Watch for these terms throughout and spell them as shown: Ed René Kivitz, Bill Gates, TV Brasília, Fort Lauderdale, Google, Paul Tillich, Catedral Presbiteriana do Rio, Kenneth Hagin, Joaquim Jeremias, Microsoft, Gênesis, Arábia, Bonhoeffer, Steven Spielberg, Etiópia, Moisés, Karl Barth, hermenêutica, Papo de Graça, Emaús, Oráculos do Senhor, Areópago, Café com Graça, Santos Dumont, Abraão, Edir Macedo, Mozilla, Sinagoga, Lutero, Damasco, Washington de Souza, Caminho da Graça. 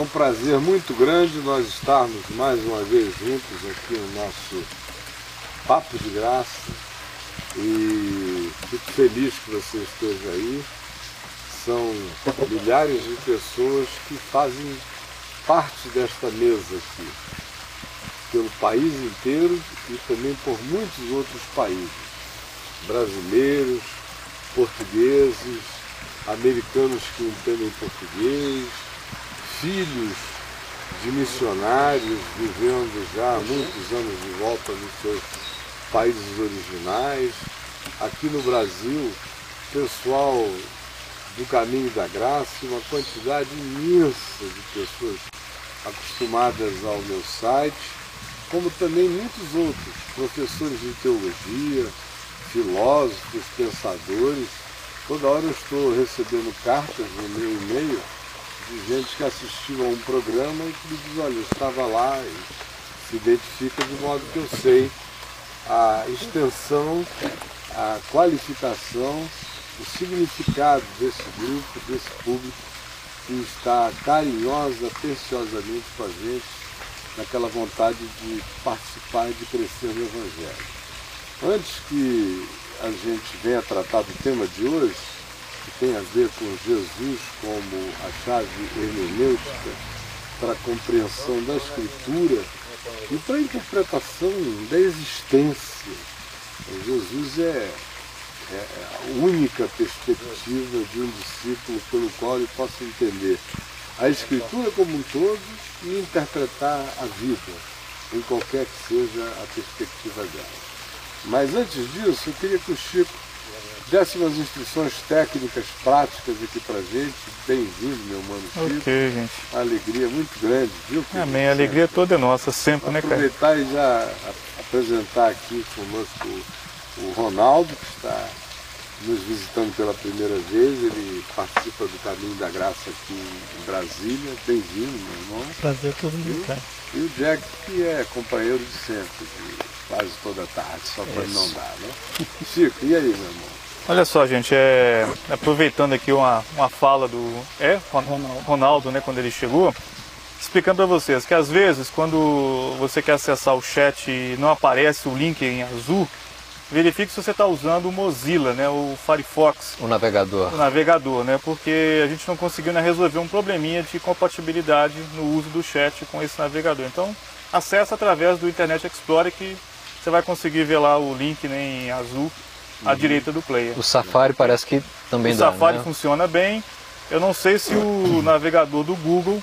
um prazer muito grande nós estarmos mais uma vez juntos aqui no nosso Papo de Graça. E fico feliz que você esteja aí. São milhares de pessoas que fazem parte desta mesa aqui, pelo país inteiro e também por muitos outros países, brasileiros, portugueses, americanos que entendem português, filhos de missionários vivendo já há muitos anos de volta nos seus países originais. Aqui no Brasil, pessoal do Caminho da Graça, uma quantidade imensa de pessoas acostumadas ao meu site, como também muitos outros, professores de teologia, filósofos, pensadores. Toda hora eu estou recebendo cartas no meu e-mail de gente que assistiu a um programa e que me diz: olha, eu estava lá, e se identifica, de modo que eu sei a extensão, a qualificação, o significado desse grupo, desse público que está carinhosa, preciosamente com a gente, naquela vontade de participar e de crescer no Evangelho. Antes que a gente venha tratar do tema de hoje, que tem a ver com Jesus como a chave hermenêutica para a compreensão da Escritura e para a interpretação da existência, Jesus é a única perspectiva de um discípulo pelo qual ele possa entender a Escritura como um todo e interpretar a vida, em qualquer que seja a perspectiva dela. Mas antes disso, eu queria que o Chico desse umas instruções técnicas, práticas aqui pra gente. Bem-vindo, meu mano Chico. Ok, gente. Uma alegria muito grande, viu? Amém, a alegria toda é nossa, sempre, né, cara? Aproveitar e já apresentar aqui conosco o Ronaldo, que está nos visitando pela primeira vez. Ele participa do Caminho da Graça aqui em Brasília. Bem-vindo, meu irmão. Prazer todo mundo, cara. E o Jack, que é companheiro de sempre, quase toda tarde, só para não dar, né? Chico, e aí, meu irmão? Olha só, gente, aproveitando aqui uma fala do Ronaldo, né, quando ele chegou, explicando para vocês que às vezes, quando você quer acessar o chat e não aparece o link em azul, verifique se você está usando o Mozilla, né, o Firefox. O navegador. O navegador, né, porque a gente não conseguiu, né, resolver um probleminha de compatibilidade no uso do chat com esse navegador. Então, acessa através do Internet Explorer, que você vai conseguir ver lá o link, né, em azul à direita do player. O Safari parece que também dá, né? O Safari funciona bem. Eu não sei se o navegador do Google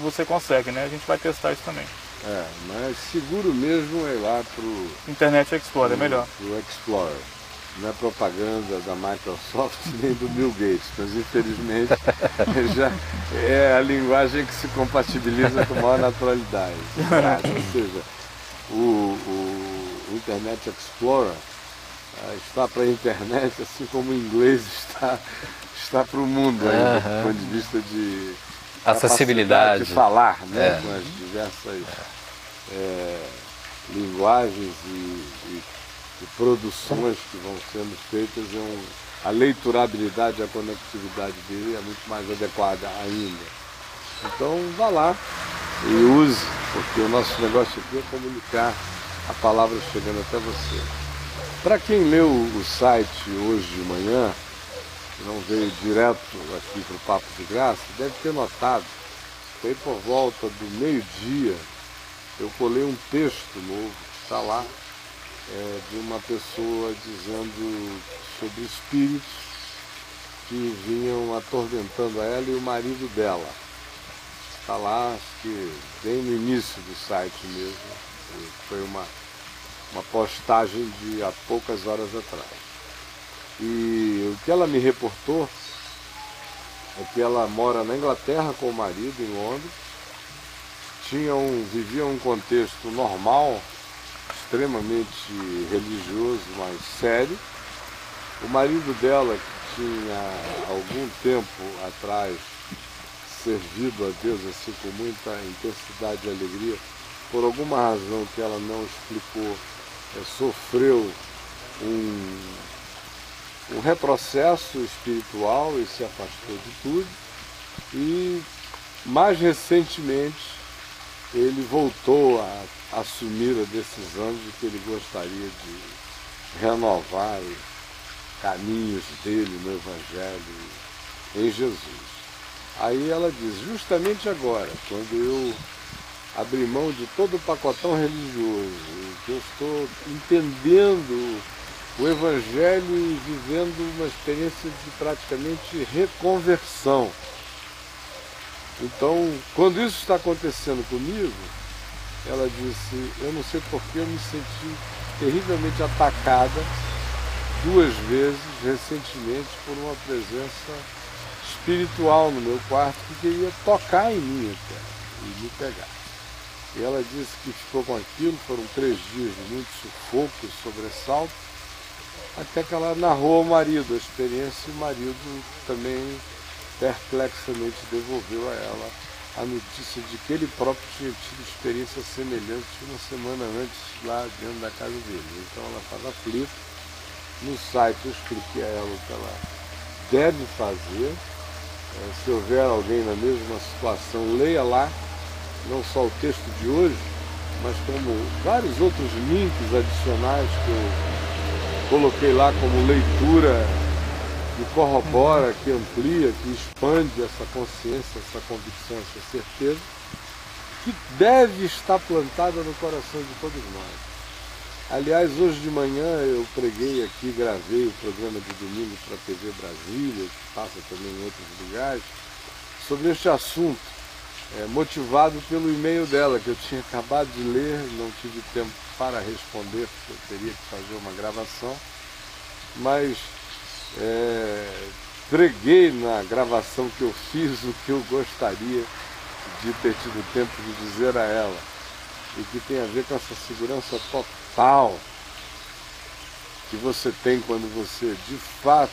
você consegue, né? A gente vai testar isso também. É, mas seguro mesmo é ir lá pro Internet Explorer, é melhor. Pro Explorer. Não é propaganda da Microsoft nem do Bill Gates, mas infelizmente já é a linguagem que se compatibiliza com maior naturalidade. Ou seja, o Internet Explorer está para a internet, assim como o inglês está para o mundo, ainda, do ponto de vista de acessibilidade, de falar, né, com as diversas linguagens e produções que vão sendo feitas. A leiturabilidade, a conectividade dele é muito mais adequada ainda. Então vá lá e use, porque o nosso negócio aqui é comunicar a palavra chegando até você. Para quem leu o site hoje de manhã, não veio direto aqui para o Papo de Graça, deve ter notado que aí por volta do meio-dia eu colei um texto novo que está lá, de uma pessoa dizendo sobre espíritos que vinham atormentando ela e o marido dela. Está lá, acho que bem no início do site mesmo, foi uma postagem de há poucas horas atrás. E o que ela me reportou é que ela mora na Inglaterra com o marido, em Londres, vivia um contexto normal, extremamente religioso, mas sério. O marido dela, que tinha algum tempo atrás servido a Deus assim com muita intensidade e alegria, por alguma razão que ela não explicou, sofreu um retrocesso espiritual e se afastou de tudo, e Mais recentemente, ele voltou a assumir a decisão de que ele gostaria de renovar os caminhos dele no Evangelho em Jesus. Aí ela diz, justamente agora, quando eu abri mão de todo o pacotão religioso, que eu estou entendendo o Evangelho e vivendo uma experiência de praticamente reconversão. Então, quando isso está acontecendo comigo, ela disse, eu não sei porque eu me senti terrivelmente atacada duas vezes recentemente por uma presença espiritual no meu quarto que queria tocar em mim até, e me pegar. E ela disse que ficou com aquilo, foram 3 dias de muito sufoco e sobressalto, até que ela narrou ao marido a experiência e o marido também perplexamente devolveu a ela a notícia de que ele próprio tinha tido experiência semelhante uma semana antes lá dentro da casa dele. Então ela estava aflita. No site eu expliquei a ela o que ela deve fazer. Se houver alguém na mesma situação, leia lá, não só o texto de hoje, mas como vários outros links adicionais que eu coloquei lá como leitura que corrobora, que amplia, que expande essa consciência, essa convicção, essa certeza, que deve estar plantada no coração de todos nós. Aliás, hoje de manhã eu preguei aqui, gravei o programa de domingo para a TV Brasília, que passa também em outros lugares, sobre este assunto, motivado pelo e-mail dela, que eu tinha acabado de ler, não tive tempo para responder, porque eu teria que fazer uma gravação, mas preguei na gravação que eu fiz o que eu gostaria de ter tido tempo de dizer a ela e que tem a ver com essa segurança total que você tem quando você de fato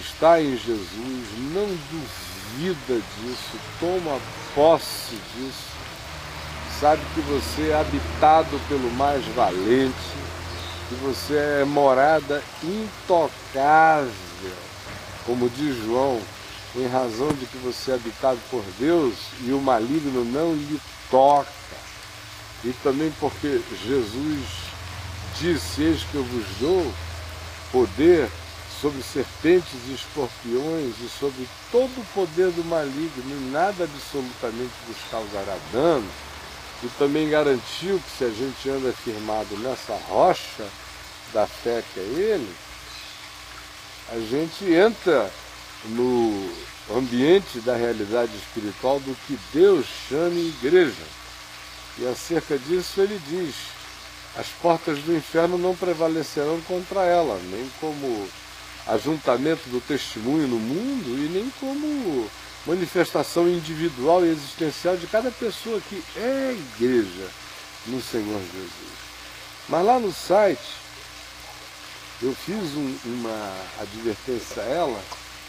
está em Jesus, não duvida disso, toma posse disso, sabe que você é habitado pelo mais valente, que você é morada intocável, como diz João, em razão de que você é habitado por Deus e o maligno não lhe toca. E também porque Jesus disse, eis que eu vos dou poder sobre serpentes e escorpiões e sobre todo o poder do maligno, e nada absolutamente vos causará dano. E também garantiu que se a gente anda firmado nessa rocha da fé que é ele, a gente entra no ambiente da realidade espiritual do que Deus chama igreja. E acerca disso ele diz, as portas do inferno não prevalecerão contra ela, nem como ajuntamento do testemunho no mundo e nem como manifestação individual e existencial de cada pessoa que é igreja no Senhor Jesus. Mas lá no site, eu fiz uma advertência a ela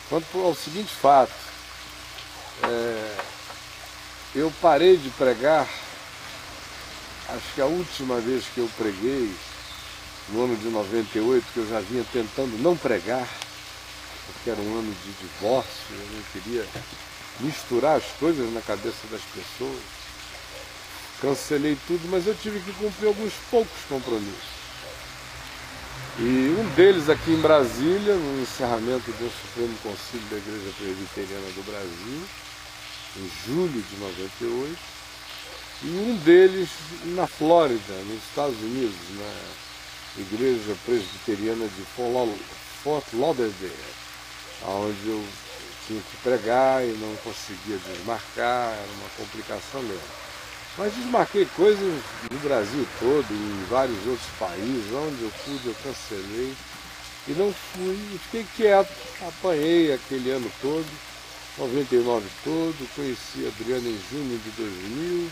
quanto ao seguinte fato. Eu parei de pregar, acho que a última vez que eu preguei, no ano de 98, que eu já vinha tentando não pregar, porque era um ano de divórcio, eu não queria misturar as coisas na cabeça das pessoas. Cancelei tudo, mas eu tive que cumprir alguns poucos compromissos. E um deles aqui em Brasília, no encerramento do Supremo Conselho da Igreja Presbiteriana do Brasil, em julho de 98, e um deles na Flórida, nos Estados Unidos, na Igreja Presbiteriana de Fort Lauderdale, onde eu tinha que pregar e não conseguia desmarcar, era uma complicação mesmo. Mas desmarquei coisas no Brasil todo, em vários outros países, onde eu pude eu cancelei e não fui, e fiquei quieto, apanhei aquele ano todo, 99 todo, conheci a Adriana em junho de 2000,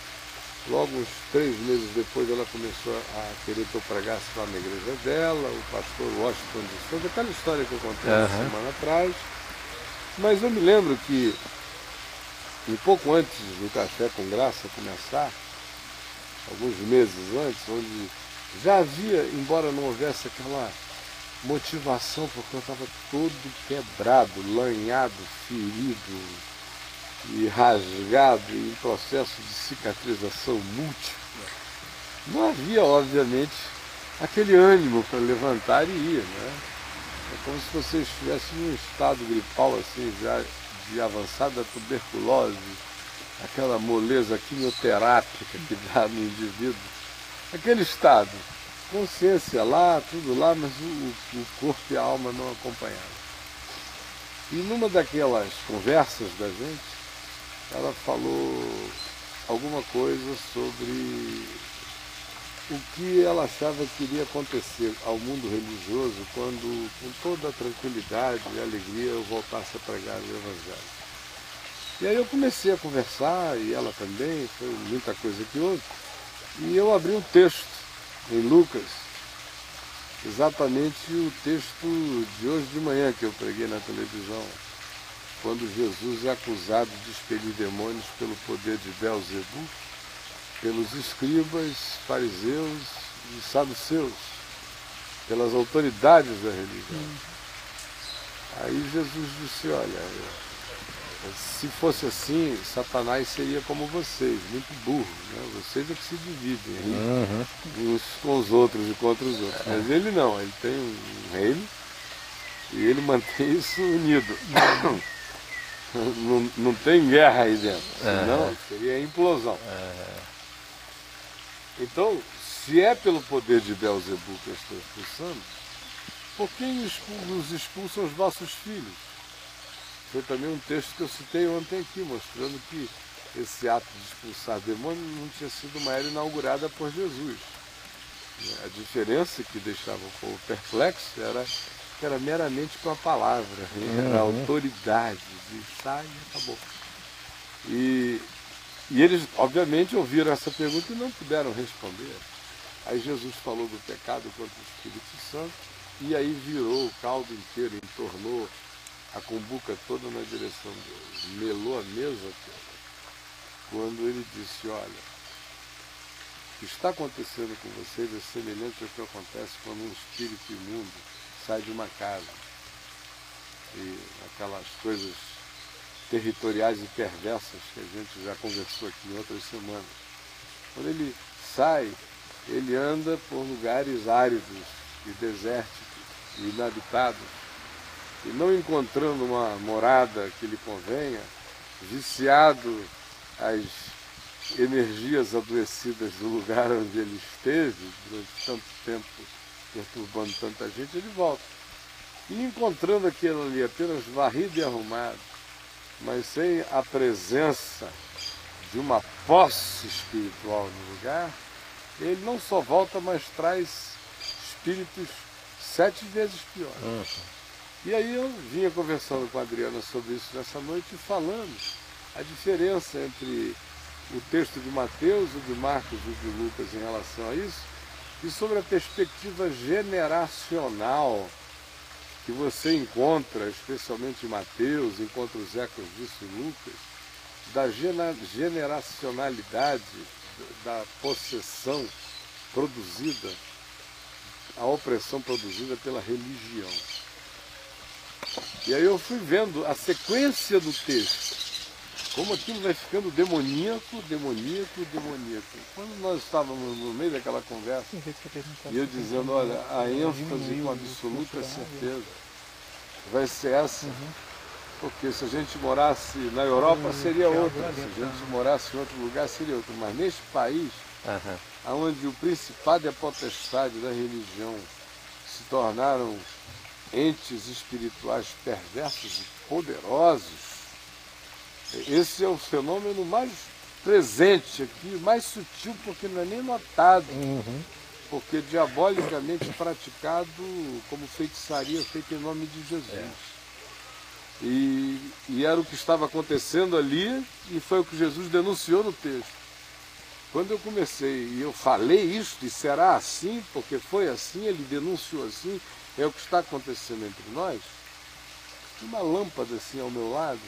logo uns 3 meses depois ela começou a querer que eu pregasse lá na igreja dela, o pastor Washington de Souza, aquela história que eu contei uma semana atrás. Mas eu me lembro que, um pouco antes do Café com Graça começar, alguns meses antes, onde já havia, embora não houvesse aquela motivação, porque eu estava todo quebrado, lanhado, ferido, e rasgado, em processo de cicatrização múltipla, não havia, obviamente, aquele ânimo para levantar e ir, né? É como se você estivesse em um estado gripal, assim, já de avançada tuberculose, aquela moleza quimioterápica que dá no indivíduo. Aquele estado, consciência lá, tudo lá, mas o corpo e a alma não acompanhavam. E numa daquelas conversas da gente, ela falou alguma coisa sobre o que ela achava que iria acontecer ao mundo religioso quando, com toda a tranquilidade e alegria, eu voltasse a pregar o Evangelho. E aí eu comecei a conversar, e ela também, foi muita coisa que houve, e eu abri um texto em Lucas, exatamente o texto de hoje de manhã que eu preguei na televisão, quando Jesus é acusado de expelir demônios pelo poder de Belzebu, pelos escribas, fariseus e saduceus, pelas autoridades da religião. Aí Jesus disse, olha, se fosse assim, Satanás seria como vocês, muito burro, né? Vocês é que se dividem, né? Uns com os outros e contra os outros. Mas ele não, ele tem um reino e ele mantém isso unido. Não tem guerra aí dentro, senão seria implosão. Então, se é pelo poder de Belzebu que eu estou expulsando, por que nos expulsam os nossos filhos? Foi também um texto que eu citei ontem aqui, mostrando que esse ato de expulsar demônio não tinha sido uma era inaugurada por Jesus. A diferença que deixava o povo perplexo era que era meramente com a palavra, era a autoridade, de sai e acabou. E eles, obviamente, ouviram essa pergunta e não puderam responder. Aí Jesus falou do pecado contra o Espírito Santo, e aí virou o caldo inteiro, entornou a cumbuca toda na direção deles, melou a mesa toda. Quando ele disse, olha, o que está acontecendo com vocês é semelhante ao que acontece quando um espírito imundo sai de uma casa. E aquelas coisas territoriais e perversas que a gente já conversou aqui em outras semanas. Quando ele sai, ele anda por lugares áridos e desérticos e inabitados, e não encontrando uma morada que lhe convenha, viciado às energias adoecidas do lugar onde ele esteve durante tanto tempo, perturbando tanta gente, ele volta. E encontrando aquilo ali apenas varrido e arrumado, mas sem a presença de uma posse espiritual no lugar, ele não só volta, mas traz espíritos 7 vezes piores. E aí eu vinha conversando com a Adriana sobre isso nessa noite e falando a diferença entre o texto de Mateus, o de Marcos e o de Lucas em relação a isso, e sobre a perspectiva generacional que você encontra, especialmente em Mateus, encontra os ecos disso em Lucas, da generacionalidade, da possessão produzida, a opressão produzida pela religião. E aí eu fui vendo a sequência do texto, como aquilo vai ficando demoníaco, demoníaco, demoníaco. Quando nós estávamos no meio daquela conversa, e eu dizendo, olha, a ênfase com absoluta certeza vai ser essa, porque se a gente morasse na Europa seria outra, se a gente morasse em outro lugar seria outra, mas neste país, onde o principado e a potestade da religião se tornaram entes espirituais perversos e poderosos, esse é o fenômeno mais presente aqui, mais sutil, porque não é nem notado, porque diabolicamente praticado como feitiçaria feita em nome de Jesus. E era o que estava acontecendo ali, e foi o que Jesus denunciou no texto. Quando eu comecei, e eu falei isto, e será assim, porque foi assim, ele denunciou assim, é o que está acontecendo entre nós, uma lâmpada assim ao meu lado,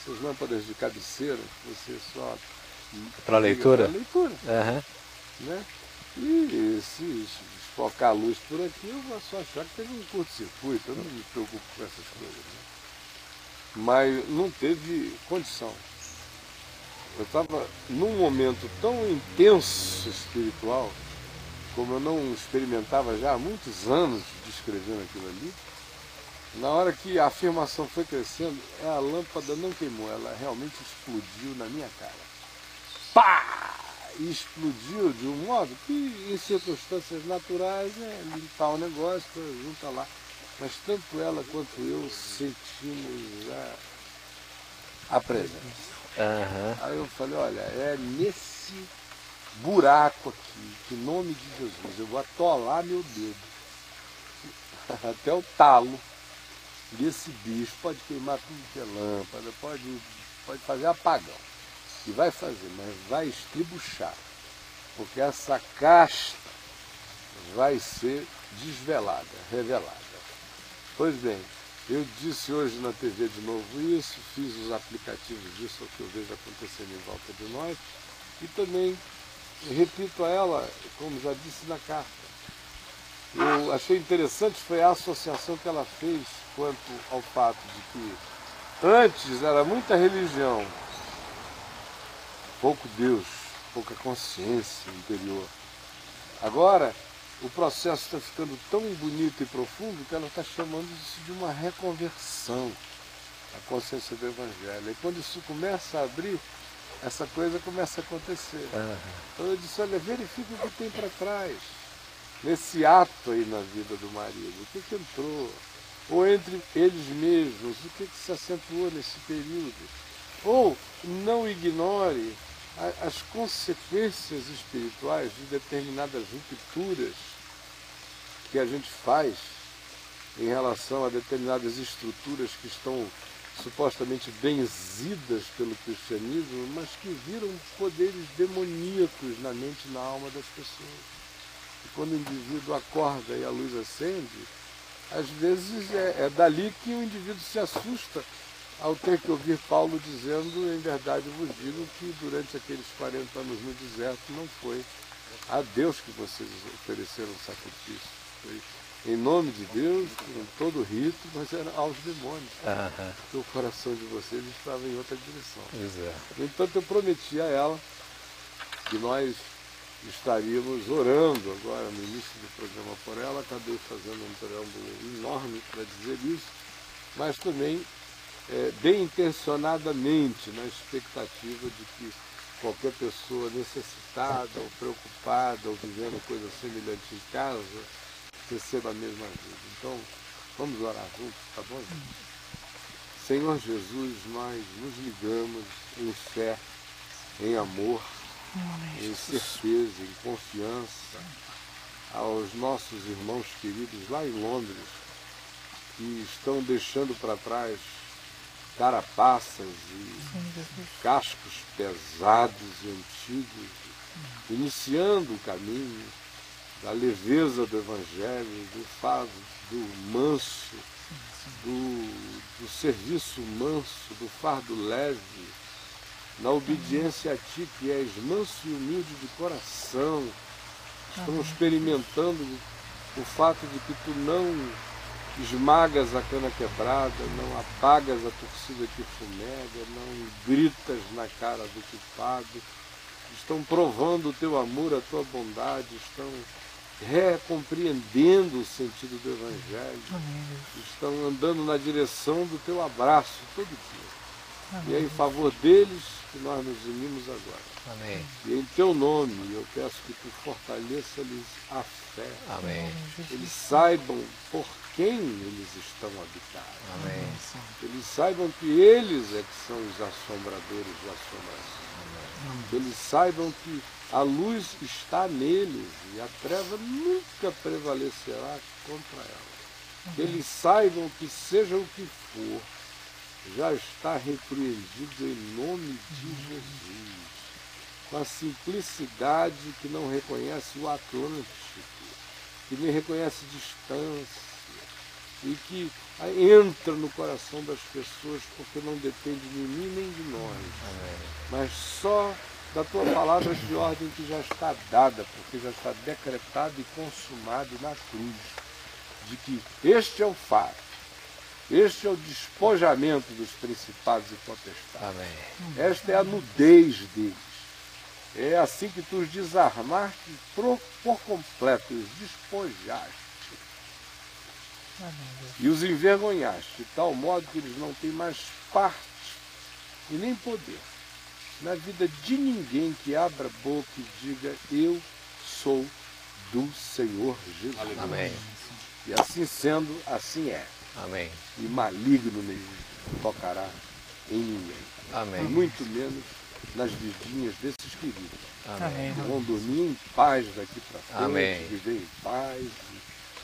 essas lâmpadas de cabeceira, você só... Para leitura? Para leitura. Né? E se focar a luz por aqui, eu vou só achar que teve um curto-circuito, eu não me preocupo com essas coisas. Né? Mas não teve condição. Eu estava num momento tão intenso espiritual, como eu não experimentava já há muitos anos descrevendo aquilo ali, na hora que a afirmação foi crescendo, a lâmpada não queimou, ela realmente explodiu na minha cara. Pá! E explodiu de um modo que, em circunstâncias naturais, é limpar o negócio, junta lá. Mas tanto ela quanto eu sentimos a presença. Uhum. Aí eu falei, olha, é nesse buraco aqui, que em nome de Jesus, eu vou atolar meu dedo até o talo. E esse bicho pode queimar tudo que é lâmpada, pode fazer apagão. E vai fazer, mas vai estribuchar. Porque essa casta vai ser desvelada, revelada. Pois bem, eu disse hoje na TV de novo isso, fiz os aplicativos disso, é o que eu vejo acontecendo em volta de nós. E também repito a ela, como já disse na carta. Eu achei interessante foi a associação que ela fez quanto ao fato de que antes era muita religião, pouco Deus, pouca consciência interior. Agora, o processo está ficando tão bonito e profundo que ela está chamando isso de uma reconversão, a consciência do Evangelho. E quando isso começa a abrir, essa coisa começa a acontecer. Então eu disse, olha, verifique o que tem para trás. Nesse ato aí na vida do marido, o que entrou? Ou entre eles mesmos, o que se acentuou nesse período? Ou não ignore as consequências espirituais de determinadas rupturas que a gente faz em relação a determinadas estruturas que estão supostamente benzidas pelo cristianismo, mas que viram poderes demoníacos na mente e na alma das pessoas. E quando o indivíduo acorda e a luz acende, às vezes é dali que o indivíduo se assusta ao ter que ouvir Paulo dizendo, em verdade vos digo, que durante aqueles 40 anos no deserto não foi a Deus que vocês ofereceram sacrifício. Foi em nome de Deus, com todo o rito, mas era aos demônios. Uh-huh. Porque o coração de vocês estava em outra direção. Exato. Então eu prometi a ela que nós estaríamos orando agora no início do programa por ela, acabei fazendo um preâmbulo enorme para dizer isso, mas também bem intencionadamente na expectativa de que qualquer pessoa necessitada ou preocupada ou vivendo coisa semelhante em casa receba a mesma ajuda. Então, vamos orar juntos, tá bom? Senhor Jesus, nós nos ligamos em fé, em amor, em certeza, em confiança aos nossos irmãos queridos lá em Londres, que estão deixando para trás carapaças e cascos pesados e antigos, iniciando o caminho da leveza do Evangelho, do fado, do manso, do serviço manso, do fardo leve, na obediência a Ti, que és manso e humilde de coração. Estamos experimentando o fato de que Tu não esmagas a cana quebrada, não apagas a torcida que fumega, não gritas na cara do culpado. Estão provando o Teu amor, a Tua bondade, estão recompreendendo o sentido do Evangelho, estão andando na direção do Teu abraço todo dia. E é em favor deles que nós nos unimos agora. Amém. E em Teu nome eu peço que Tu fortaleça-lhes a fé. Amém. Eles saibam por quem eles estão habitados. Amém. Eles saibam que eles é que são os assombradores de assombração. Amém. Eles saibam que a luz está neles e a treva nunca prevalecerá contra ela. Amém. Eles saibam que seja o que for, já está repreendido em nome de Jesus, com a simplicidade que não reconhece o Atlântico, que nem reconhece distância, e que entra no coração das pessoas porque não depende de mim nem de nós, mas só da Tua palavra de ordem que já está dada, porque já está decretado e consumado na cruz, de que este é o fato. Este é o despojamento dos principados e potestades. Amém. Esta é a nudez deles. É assim que tu os desarmaste por completo, os despojaste. E os envergonhaste, de tal modo que eles não têm mais parte e nem poder na vida de ninguém que abra a boca e diga: eu sou do Senhor Jesus. Amém. E assim sendo, assim é. Amém. E maligno mesmo tocará em ninguém. Amém. E muito menos nas vidinhas desses queridos. Amém. Que vão dormir em paz daqui para frente. Amém. Viver em paz,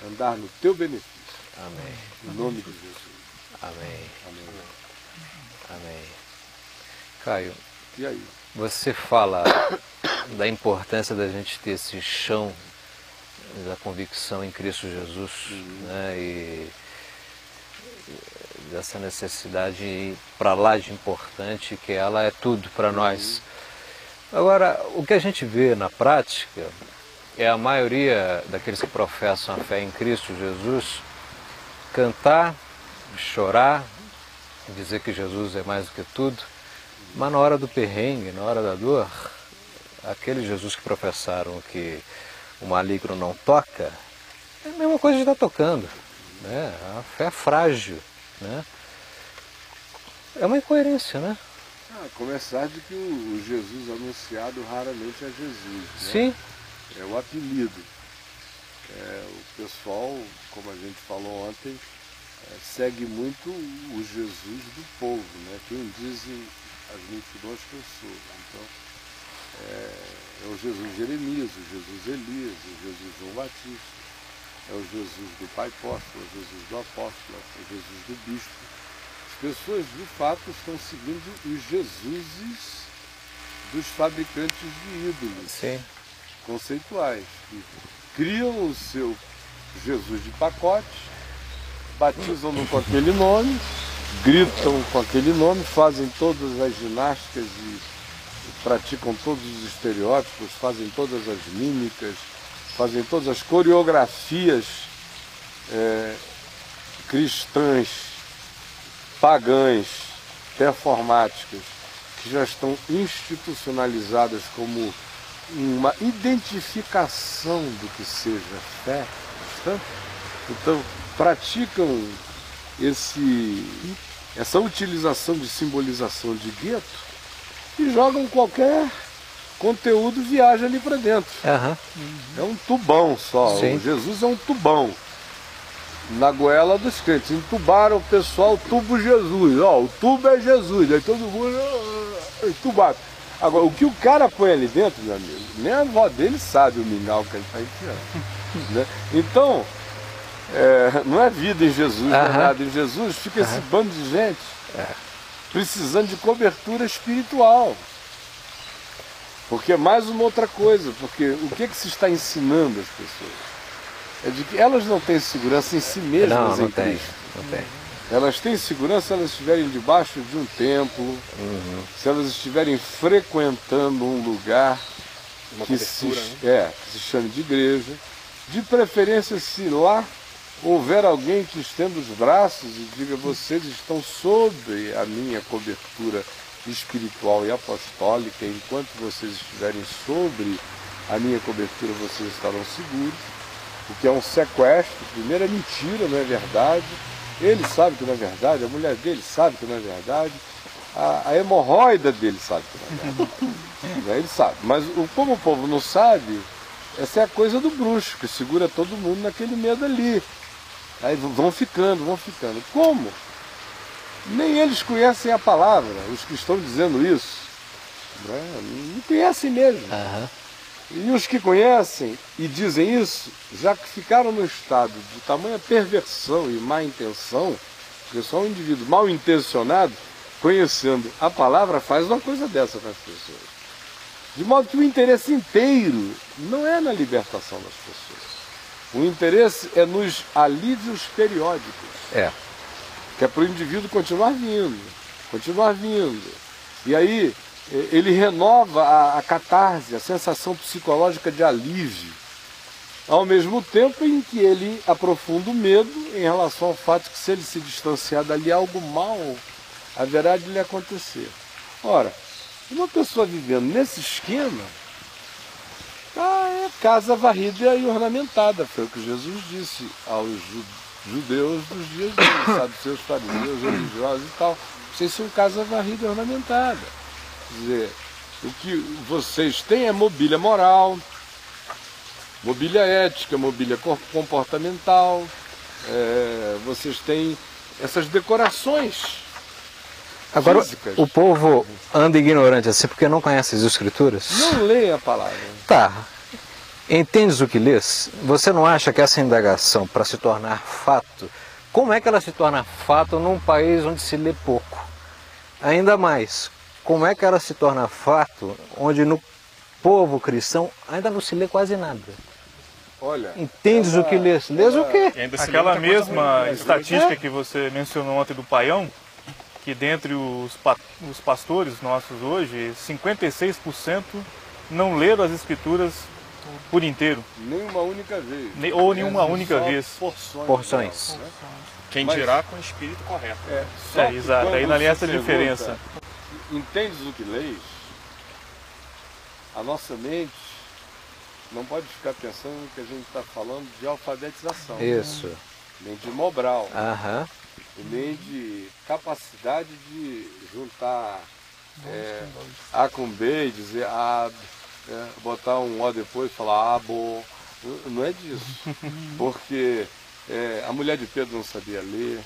andar no teu benefício. Amém. Em nome de Jesus. Amém. Amém. Amém. Caio, e aí? Você fala da importância da gente ter esse chão da convicção em Cristo Jesus, né? E dessa necessidade para lá de importante, que ela é tudo para nós. Agora, o que a gente vê na prática é a maioria daqueles que professam a fé em Cristo Jesus cantar, chorar, dizer que Jesus é mais do que tudo, mas na hora do perrengue, na hora da dor, aquele Jesus que professaram que o maligno não toca, é a mesma coisa de estar tocando, né? A fé é frágil, né? É uma incoerência, né? Ah, começar de que o Jesus anunciado raramente é Jesus, né? Sim. É o apelido. É, o pessoal, como a gente falou ontem, segue muito o Jesus do povo, né? Quem dizem as multidões que eu sou. Então, é o Jesus Jeremias, o Jesus Elias, o Jesus João Batista, é o Jesus do Pai Apóstolo, é o Jesus do Apóstolo, é o Jesus do Bispo. As pessoas, de fato, estão seguindo os Jesuses dos fabricantes de ídolos. Sim. Conceituais. Criam o seu Jesus de pacote, batizam-no com aquele nome, gritam com aquele nome, fazem todas as ginásticas e praticam todos os estereótipos, fazem todas as mímicas, fazem todas as coreografias cristãs, pagãs, performáticas, que já estão institucionalizadas como uma identificação do que seja fé cristã. Então, praticam essa utilização de simbolização de gueto e jogam qualquer conteúdo, viaja ali para dentro. Uhum. É um tubão só. Sim. O Jesus é um tubão na goela dos crentes. Entubaram o pessoal, tubo Jesus. Ó, o tubo é Jesus. Aí todo mundo entubado. Agora, o que o cara põe ali dentro, meu amigo, nem a avó dele sabe o mingau que ele está enfiando. Né? Então, não é vida em Jesus, não é nada em Jesus, fica esse bando de gente precisando de cobertura espiritual. Porque é mais uma outra coisa, porque o que se está ensinando às pessoas? É de que elas não têm segurança em si mesmas, em Cristo. Não tem. Elas têm segurança se elas estiverem debaixo de um templo, se elas estiverem frequentando um lugar que se chame de igreja. De preferência, se lá houver alguém que estenda os braços e diga: vocês estão sob a minha cobertura espiritual e apostólica, enquanto vocês estiverem sobre a minha cobertura, vocês estarão seguros. O que é um sequestro, primeiro é mentira, não é verdade. Ele sabe que não é verdade, a mulher dele sabe que não é verdade, a hemorroida dele sabe que não é verdade. Ele sabe. Mas como o povo não sabe, essa é a coisa do bruxo, que segura todo mundo naquele medo ali. Aí vão ficando. Como? Nem eles conhecem a palavra, os que estão dizendo isso. Não conhecem mesmo. E os que conhecem e dizem isso, já que ficaram no estado de tamanha perversão e má intenção, porque só um indivíduo mal intencionado, conhecendo a palavra, faz uma coisa dessa para as pessoas. De modo que o interesse inteiro não é na libertação das pessoas. O interesse é nos alívios periódicos. Que é para o indivíduo continuar vindo. E aí ele renova a catarse, a sensação psicológica de alívio. ao mesmo tempo em que ele aprofunda o medo em relação ao fato que, se ele se distanciar dali, algo mal haverá de lhe acontecer. Ora, uma pessoa vivendo nesse esquema, é casa varrida e ornamentada, foi o que Jesus disse aos judeus dos dias dele, saduceus, fariseus, religiosos e tal. Vocês são casa varrida e ornamentada. Quer dizer, o que vocês têm é mobília moral, mobília ética, mobília comportamental, vocês têm essas decorações. Agora, físicas. O povo anda ignorante assim porque não conhece as Escrituras? Não lê a palavra. Tá. Entendes o que lês? Você não acha que essa indagação, para se tornar fato, como é que ela se torna fato num país onde se lê pouco? Ainda mais, como é que ela se torna fato onde no povo cristão ainda não se lê quase nada? Olha, entendes o que lês? Lês o quê? Aquela mesma estatística que você mencionou ontem do Paião, que dentre os pastores nossos hoje, 56% não leram as Escrituras por inteiro. Nenhuma única vez. Nenhuma única vez. Porções. Né? Quem dirá com o espírito correto. Né? Exato. Aí não é essa diferença. Entendes o que leis? A nossa mente não pode ficar pensando que a gente está falando de alfabetização. Isso. Né? Nem de mobral. Aham. Né? E nem de capacidade de juntar A com B e dizer A, botar um O depois e falar abo. Não é disso. Porque a mulher de Pedro não sabia ler.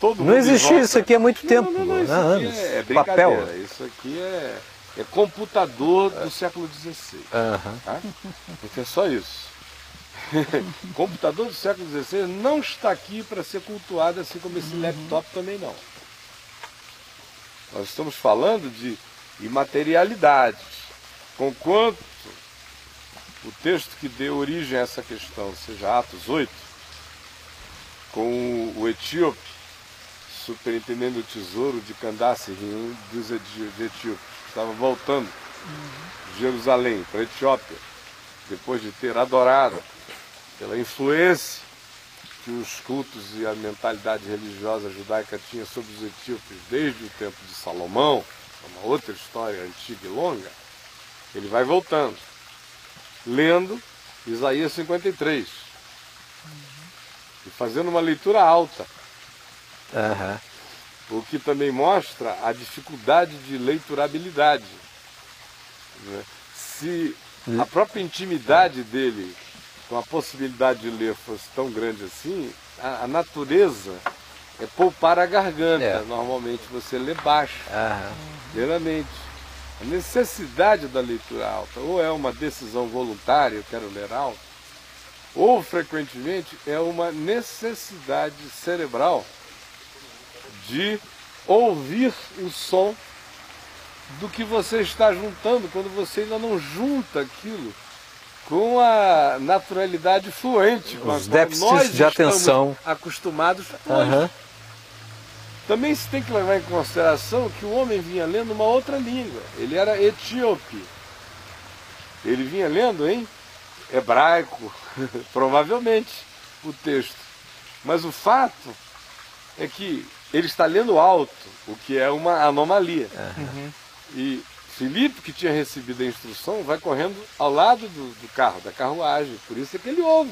Todo mundo não existia isso aqui há muito tempo. Não, isso aqui é brincadeira. Papel. Isso aqui é computador do século XVI. Tá? Porque é só isso. Computador do século XVI não está aqui para ser cultuado, assim como esse laptop também não. Nós estamos falando de imaterialidades. Conquanto o texto que deu origem a essa questão, seja Atos 8, com o etíope, superintendente do tesouro de Candace, dos etíopes, estava voltando de Jerusalém para a Etiópia, depois de ter adorado pela influência que os cultos e a mentalidade religiosa judaica tinha sobre os etíopes desde o tempo de Salomão, uma outra história antiga e longa, ele vai voltando, lendo Isaías 53, e fazendo uma leitura alta, o que também mostra a dificuldade de leiturabilidade. Se a própria intimidade dele com a possibilidade de ler fosse tão grande assim, a natureza é poupar a garganta. Normalmente você lê baixo, geralmente. A necessidade da leitura alta ou é uma decisão voluntária, eu quero ler alto, ou frequentemente é uma necessidade cerebral de ouvir o som do que você está juntando, quando você ainda não junta aquilo com a naturalidade fluente, com os déficits de atenção acostumados hoje. Também se tem que levar em consideração que o homem vinha lendo uma outra língua. Ele era etíope. Ele vinha lendo em hebraico, provavelmente, o texto. Mas o fato é que ele está lendo alto, o que é uma anomalia. E Filipe, que tinha recebido a instrução, vai correndo ao lado do carro, da carruagem. Por isso é que ele ouve.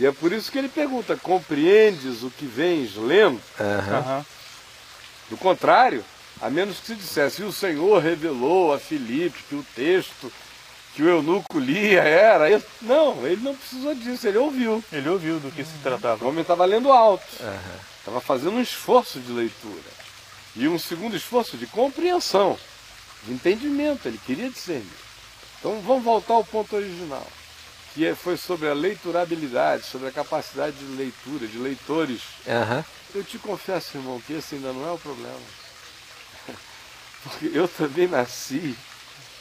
E é por isso que ele pergunta, compreendes o que vens lendo? Do contrário, a menos que se dissesse, e o Senhor revelou a Filipe que o texto que o eunuco lia era... Não, ele não precisou disso, ele ouviu. Ele ouviu do que se tratava. O homem estava lendo alto. Estava fazendo um esforço de leitura. E um segundo esforço de compreensão, de entendimento, ele queria discernir. Então vamos voltar ao ponto original, que foi sobre a leiturabilidade, sobre a capacidade de leitura, de leitores. Eu te confesso, irmão, que esse ainda não é o problema. Porque eu também nasci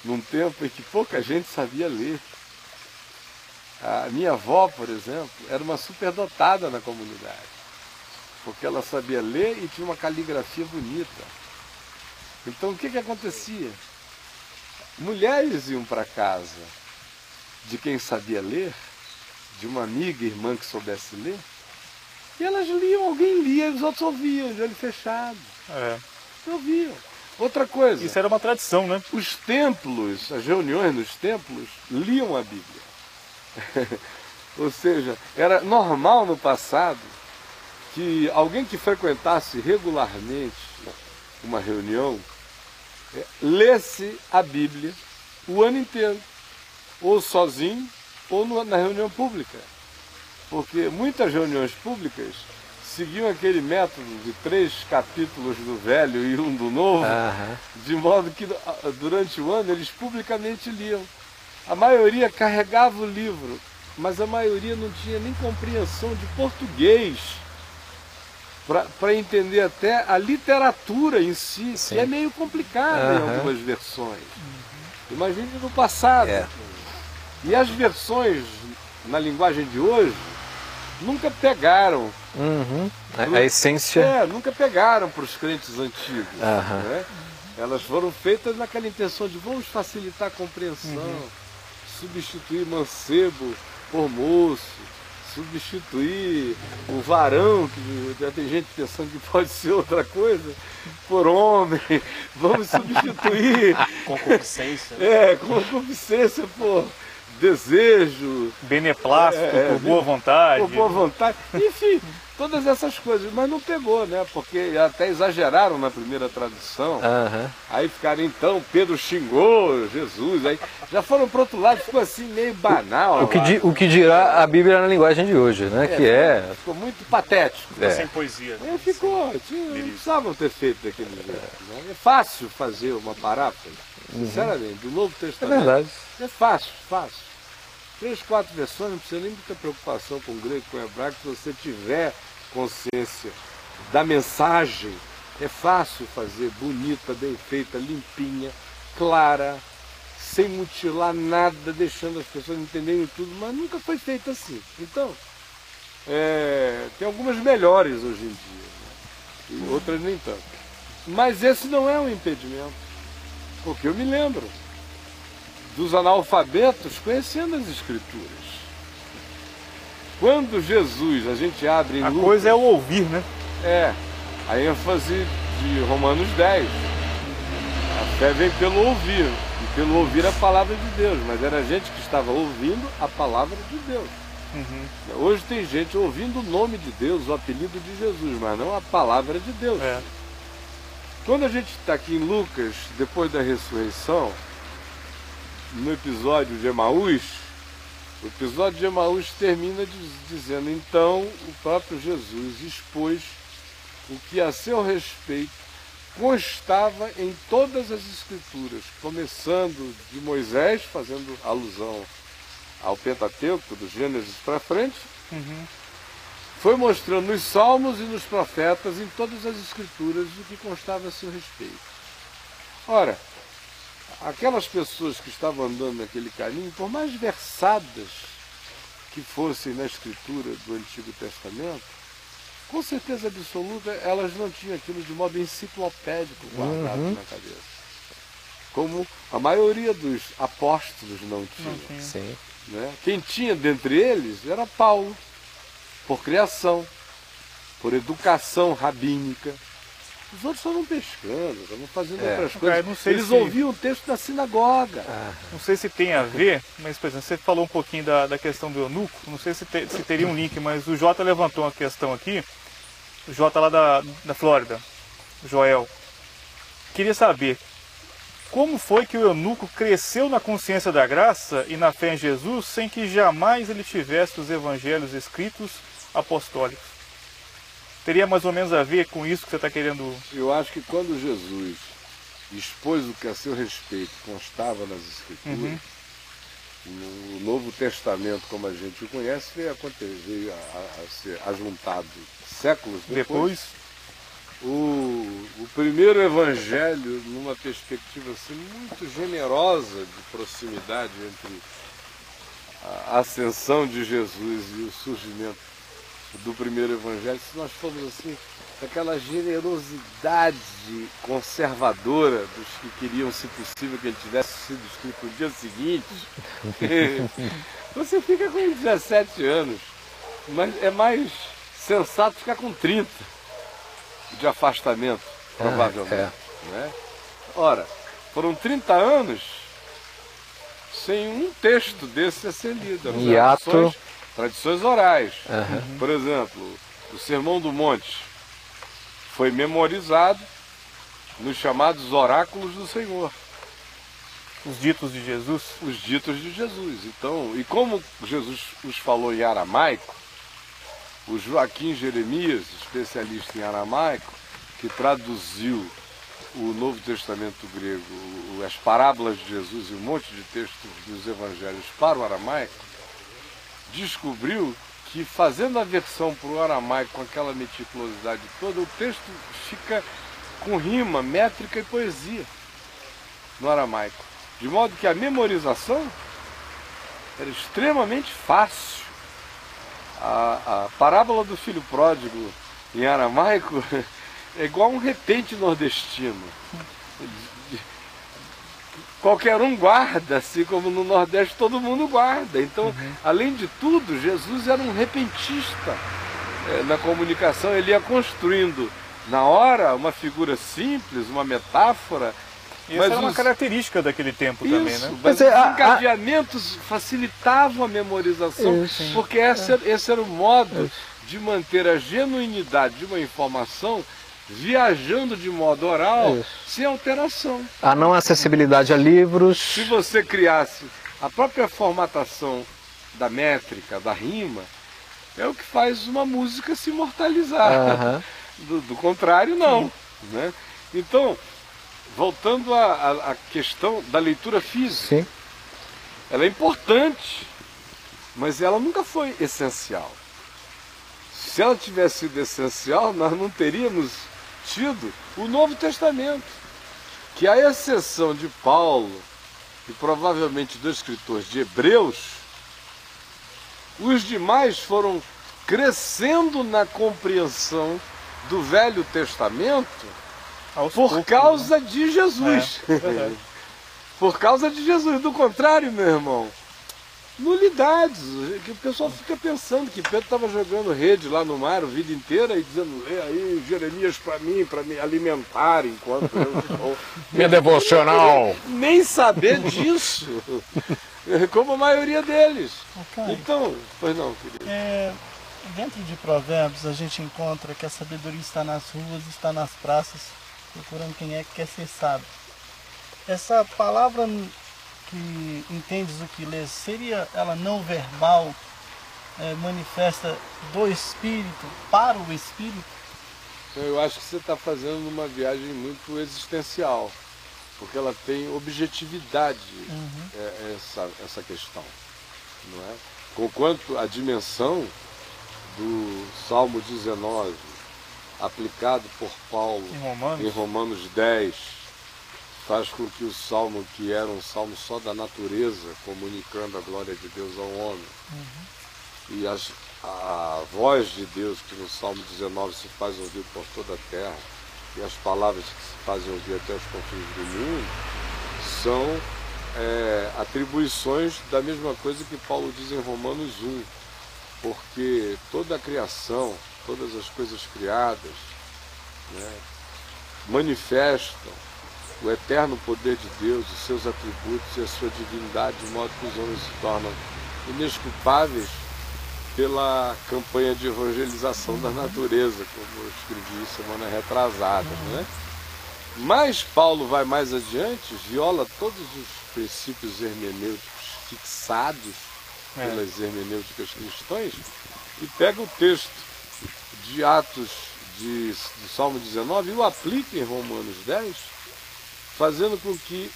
num tempo em que pouca gente sabia ler. A minha avó, por exemplo, era uma superdotada na comunidade, porque ela sabia ler e tinha uma caligrafia bonita. Então o que acontecia? Mulheres iam para casa de quem sabia ler, de uma amiga, irmã que soubesse ler, e elas liam, alguém lia, os outros ouviam, de olho fechado. É. Ouviam. Outra coisa. Isso era uma tradição, né? Os templos, as reuniões nos templos, liam a Bíblia. Ou seja, era normal no passado que alguém que frequentasse regularmente uma reunião lesse a Bíblia o ano inteiro, ou sozinho, ou na reunião pública. Porque muitas reuniões públicas seguiam aquele método de 3 capítulos do Velho e 1 do Novo, de modo que durante o ano eles publicamente liam. A maioria carregava o livro, mas a maioria não tinha nem compreensão de português para entender até a literatura em si, que é meio complicada em algumas versões. Imagine no passado. É. E as versões na linguagem de hoje nunca pegaram a essência. É, nunca pegaram para os crentes antigos. Né? Elas foram feitas naquela intenção de vamos facilitar a compreensão, substituir mancebo por moço, substituir o varão, que já tem gente pensando que pode ser outra coisa, por homem. Vamos substituir concupiscência. É, concupiscência por desejo, beneplácito, por boa vontade. Por boa vontade, enfim, todas essas coisas, mas não pegou, né? Porque até exageraram na primeira tradução, aí ficaram, então, Pedro xingou Jesus, aí já foram para o outro lado, ficou assim meio banal. O que dirá a Bíblia na linguagem de hoje, né? Ficou muito patético. Ficou sem poesia. Né? Ficou, não precisavam ter feito daquele jeito. Né? É fácil fazer uma parábola, sinceramente, do Novo Testamento. É verdade. É fácil, fácil. 3, 4 versões, não precisa nem muita preocupação com o grego, com o hebraico, se você tiver consciência da mensagem, é fácil fazer, bonita, bem feita, limpinha, clara, sem mutilar nada, deixando as pessoas entenderem tudo, mas nunca foi feita assim. Então, tem algumas melhores hoje em dia, né? E outras nem tanto. Mas esse não é um impedimento, porque eu me lembro dos analfabetos conhecendo as Escrituras. Quando Jesus, a gente abre em Lucas... A coisa é o ouvir, né? É, a ênfase de Romanos 10. A fé vem pelo ouvir, e pelo ouvir a palavra de Deus, mas era gente que estava ouvindo a palavra de Deus. Hoje tem gente ouvindo o nome de Deus, o apelido de Jesus, mas não a palavra de Deus. É. Quando a gente está aqui em Lucas, depois da ressurreição, no episódio de Emaús, o episódio de Emaús termina dizendo: então o próprio Jesus expôs o que a seu respeito constava em todas as Escrituras, começando de Moisés, fazendo alusão ao Pentateuco, do Gênesis para frente, foi mostrando nos Salmos e nos Profetas, em todas as Escrituras, o que constava a seu respeito. Ora, aquelas pessoas que estavam andando naquele caminho, por mais versadas que fossem na escritura do Antigo Testamento, com certeza absoluta, elas não tinham aquilo de modo enciclopédico guardado na cabeça, como a maioria dos apóstolos não tinha. Sim. Né? Quem tinha dentre eles era Paulo, por criação, por educação rabínica. Os outros estavam pescando, estavam fazendo outras coisas. Cara, não sei Eles ouviam o texto da sinagoga. Não sei se tem a ver, mas, por exemplo, você falou um pouquinho da questão do eunuco. Não sei se teria um link, mas o Jota levantou uma questão aqui. O Jota lá da Flórida, o Joel. Queria saber como foi que o eunuco cresceu na consciência da graça e na fé em Jesus sem que jamais ele tivesse os evangelhos escritos apostólicos. Teria mais ou menos a ver com isso que você está querendo... Eu acho que quando Jesus expôs o que a seu respeito constava nas Escrituras, no Novo Testamento, como a gente o conhece, veio a ser ajuntado séculos depois. O primeiro evangelho, numa perspectiva assim, muito generosa de proximidade entre a ascensão de Jesus e o surgimento do primeiro evangelho, se nós formos assim, aquela generosidade conservadora dos que queriam, se possível, que ele tivesse sido escrito no dia seguinte. Você fica com 17 anos, mas é mais sensato ficar com 30 de afastamento, provavelmente. Né? Ora, foram 30 anos sem um texto desse a ser lido. Tradições orais. Por exemplo, o Sermão do Monte foi memorizado nos chamados Oráculos do Senhor. Os ditos de Jesus? Os ditos de Jesus. Então, e como Jesus os falou em aramaico, o Joaquim Jeremias, especialista em aramaico, que traduziu o Novo Testamento grego, as parábolas de Jesus e um monte de textos dos evangelhos para o aramaico, descobriu que, fazendo a versão para o aramaico com aquela meticulosidade toda, o texto fica com rima, métrica e poesia no aramaico. De modo que a memorização era extremamente fácil. A parábola do filho pródigo em aramaico é igual um repente nordestino. Qualquer um guarda, assim como no Nordeste todo mundo guarda. Então, além de tudo, Jesus era um repentista na comunicação. Ele ia construindo, na hora, uma figura simples, uma metáfora. Isso era uma característica daquele tempo também, né? Mas os encadeamentos facilitavam a memorização, porque esse era o modo de manter a genuinidade de uma informação viajando de modo oral, sem alteração. A não acessibilidade a livros. Se você criasse a própria formatação da métrica, da rima, é o que faz uma música se imortalizar. Do contrário, não. Né? Então, voltando à questão da leitura física, ela é importante, mas ela nunca foi essencial. Se ela tivesse sido essencial, nós não teríamos tido o Novo Testamento, que, à exceção de Paulo e provavelmente dos escritores de Hebreus, os demais foram crescendo na compreensão do Velho Testamento por causa de Jesus. Por causa de Jesus. Do contrário, meu irmão, nulidades, que o pessoal fica pensando que Pedro estava jogando rede lá no mar a vida inteira e dizendo, lê aí Jeremias para mim, para me alimentar enquanto eu estou... Minha devocional! Nem saber disso, como a maioria deles. Okay. Então, pois não, querido. Dentro de Provérbios a gente encontra que a sabedoria está nas ruas, está nas praças, procurando quem é que quer ser sábio. Essa palavra... que entendes o que lês, seria ela não verbal, manifesta do Espírito, para o Espírito? Eu acho que você está fazendo uma viagem muito existencial, porque ela tem objetividade, essa questão. Não é? Conquanto a dimensão do Salmo 19, aplicado por Paulo em Romanos 10, faz com que o salmo, que era um salmo só da natureza, comunicando a glória de Deus ao homem, e a voz de Deus, que no Salmo 19 se faz ouvir por toda a terra, e as palavras que se fazem ouvir até os confins do mundo, são atribuições da mesma coisa que Paulo diz em Romanos 1, porque toda a criação, todas as coisas criadas, né, manifestam o eterno poder de Deus, os seus atributos e a sua divindade, de modo que os homens se tornam inesculpáveis pela campanha de evangelização da natureza, como eu escrevi semana retrasada. Né? Mas Paulo vai mais adiante, viola todos os princípios hermenêuticos fixados pelas hermenêuticas cristãs e pega o texto de Atos, do Salmo 19, e o aplica em Romanos 10, fazendo com que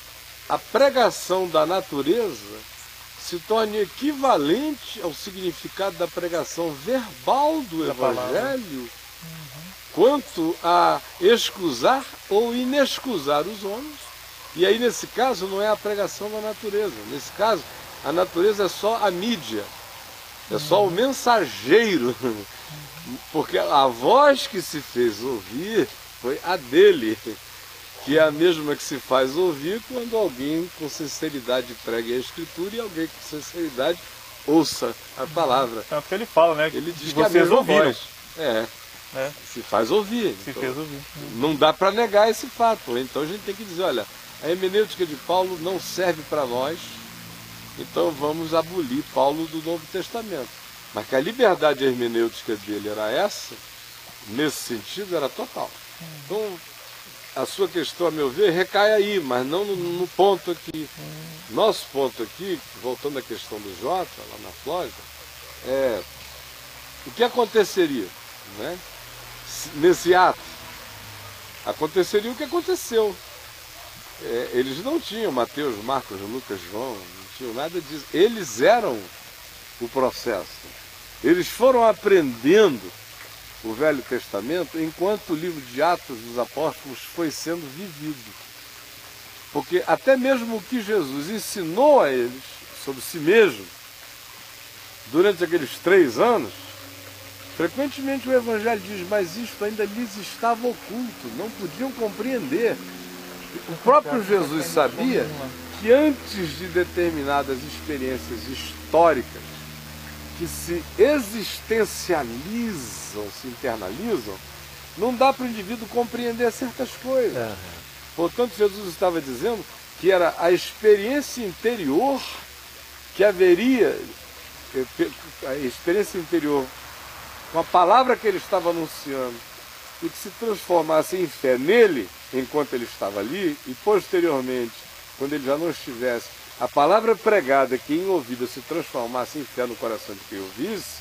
a pregação da natureza se torne equivalente ao significado da pregação verbal do Evangelho, quanto a excusar ou inexcusar os homens. E aí, nesse caso, não é a pregação da natureza. Nesse caso, a natureza é só a mídia, é só o mensageiro porque a voz que se fez ouvir foi a dele, que é a mesma que se faz ouvir quando alguém com sinceridade prega a Escritura e alguém com sinceridade ouça a palavra. Tanto que ele fala, né? Ele diz que a mesma ouviram. Voz. É. É. Se faz ouvir. Se então, fez ouvir. Não dá para negar esse fato. Então a gente tem que dizer, olha, a hermenêutica de Paulo não serve para nós, então vamos abolir Paulo do Novo Testamento. Mas que a liberdade hermenêutica dele era essa, nesse sentido era total. Então a sua questão, a meu ver, recai aí, mas não no ponto aqui. Nosso ponto aqui, voltando à questão do Jota, lá na Flórida, é o que aconteceria, né? Nesse ato aconteceria o que aconteceu. Eles não tinham Mateus, Marcos, Lucas, João, não tinham nada disso. Eles eram o processo. Eles foram aprendendo o Velho Testamento enquanto o livro de Atos dos Apóstolos foi sendo vivido. Porque até mesmo o que Jesus ensinou a eles sobre si mesmo durante aqueles 3 anos, frequentemente o Evangelho diz, mas isto ainda lhes estava oculto, não podiam compreender. O próprio Jesus sabia que antes de determinadas experiências históricas que se existencializam, se internalizam, não dá para o indivíduo compreender certas coisas. Portanto, Jesus estava dizendo que era a experiência interior que haveria, a experiência interior com a palavra que ele estava anunciando e que se transformasse em fé nele, enquanto ele estava ali, e posteriormente, quando ele já não estivesse, a palavra pregada que em ouvida se transformasse em fé no coração de quem ouvisse,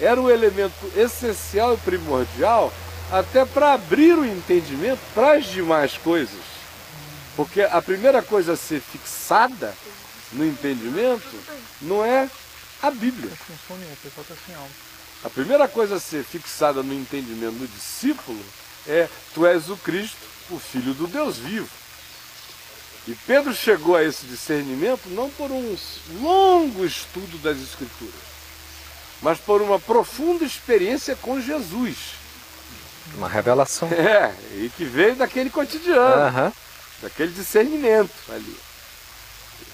era um elemento essencial e primordial até para abrir o entendimento para as demais coisas. Porque a primeira coisa a ser fixada no entendimento não é a Bíblia. A primeira coisa a ser fixada no entendimento do discípulo é: tu és o Cristo, o Filho do Deus vivo. E Pedro chegou a esse discernimento não por um longo estudo das Escrituras, mas por uma profunda experiência com Jesus. Uma revelação. É, e que veio daquele cotidiano, daquele discernimento ali.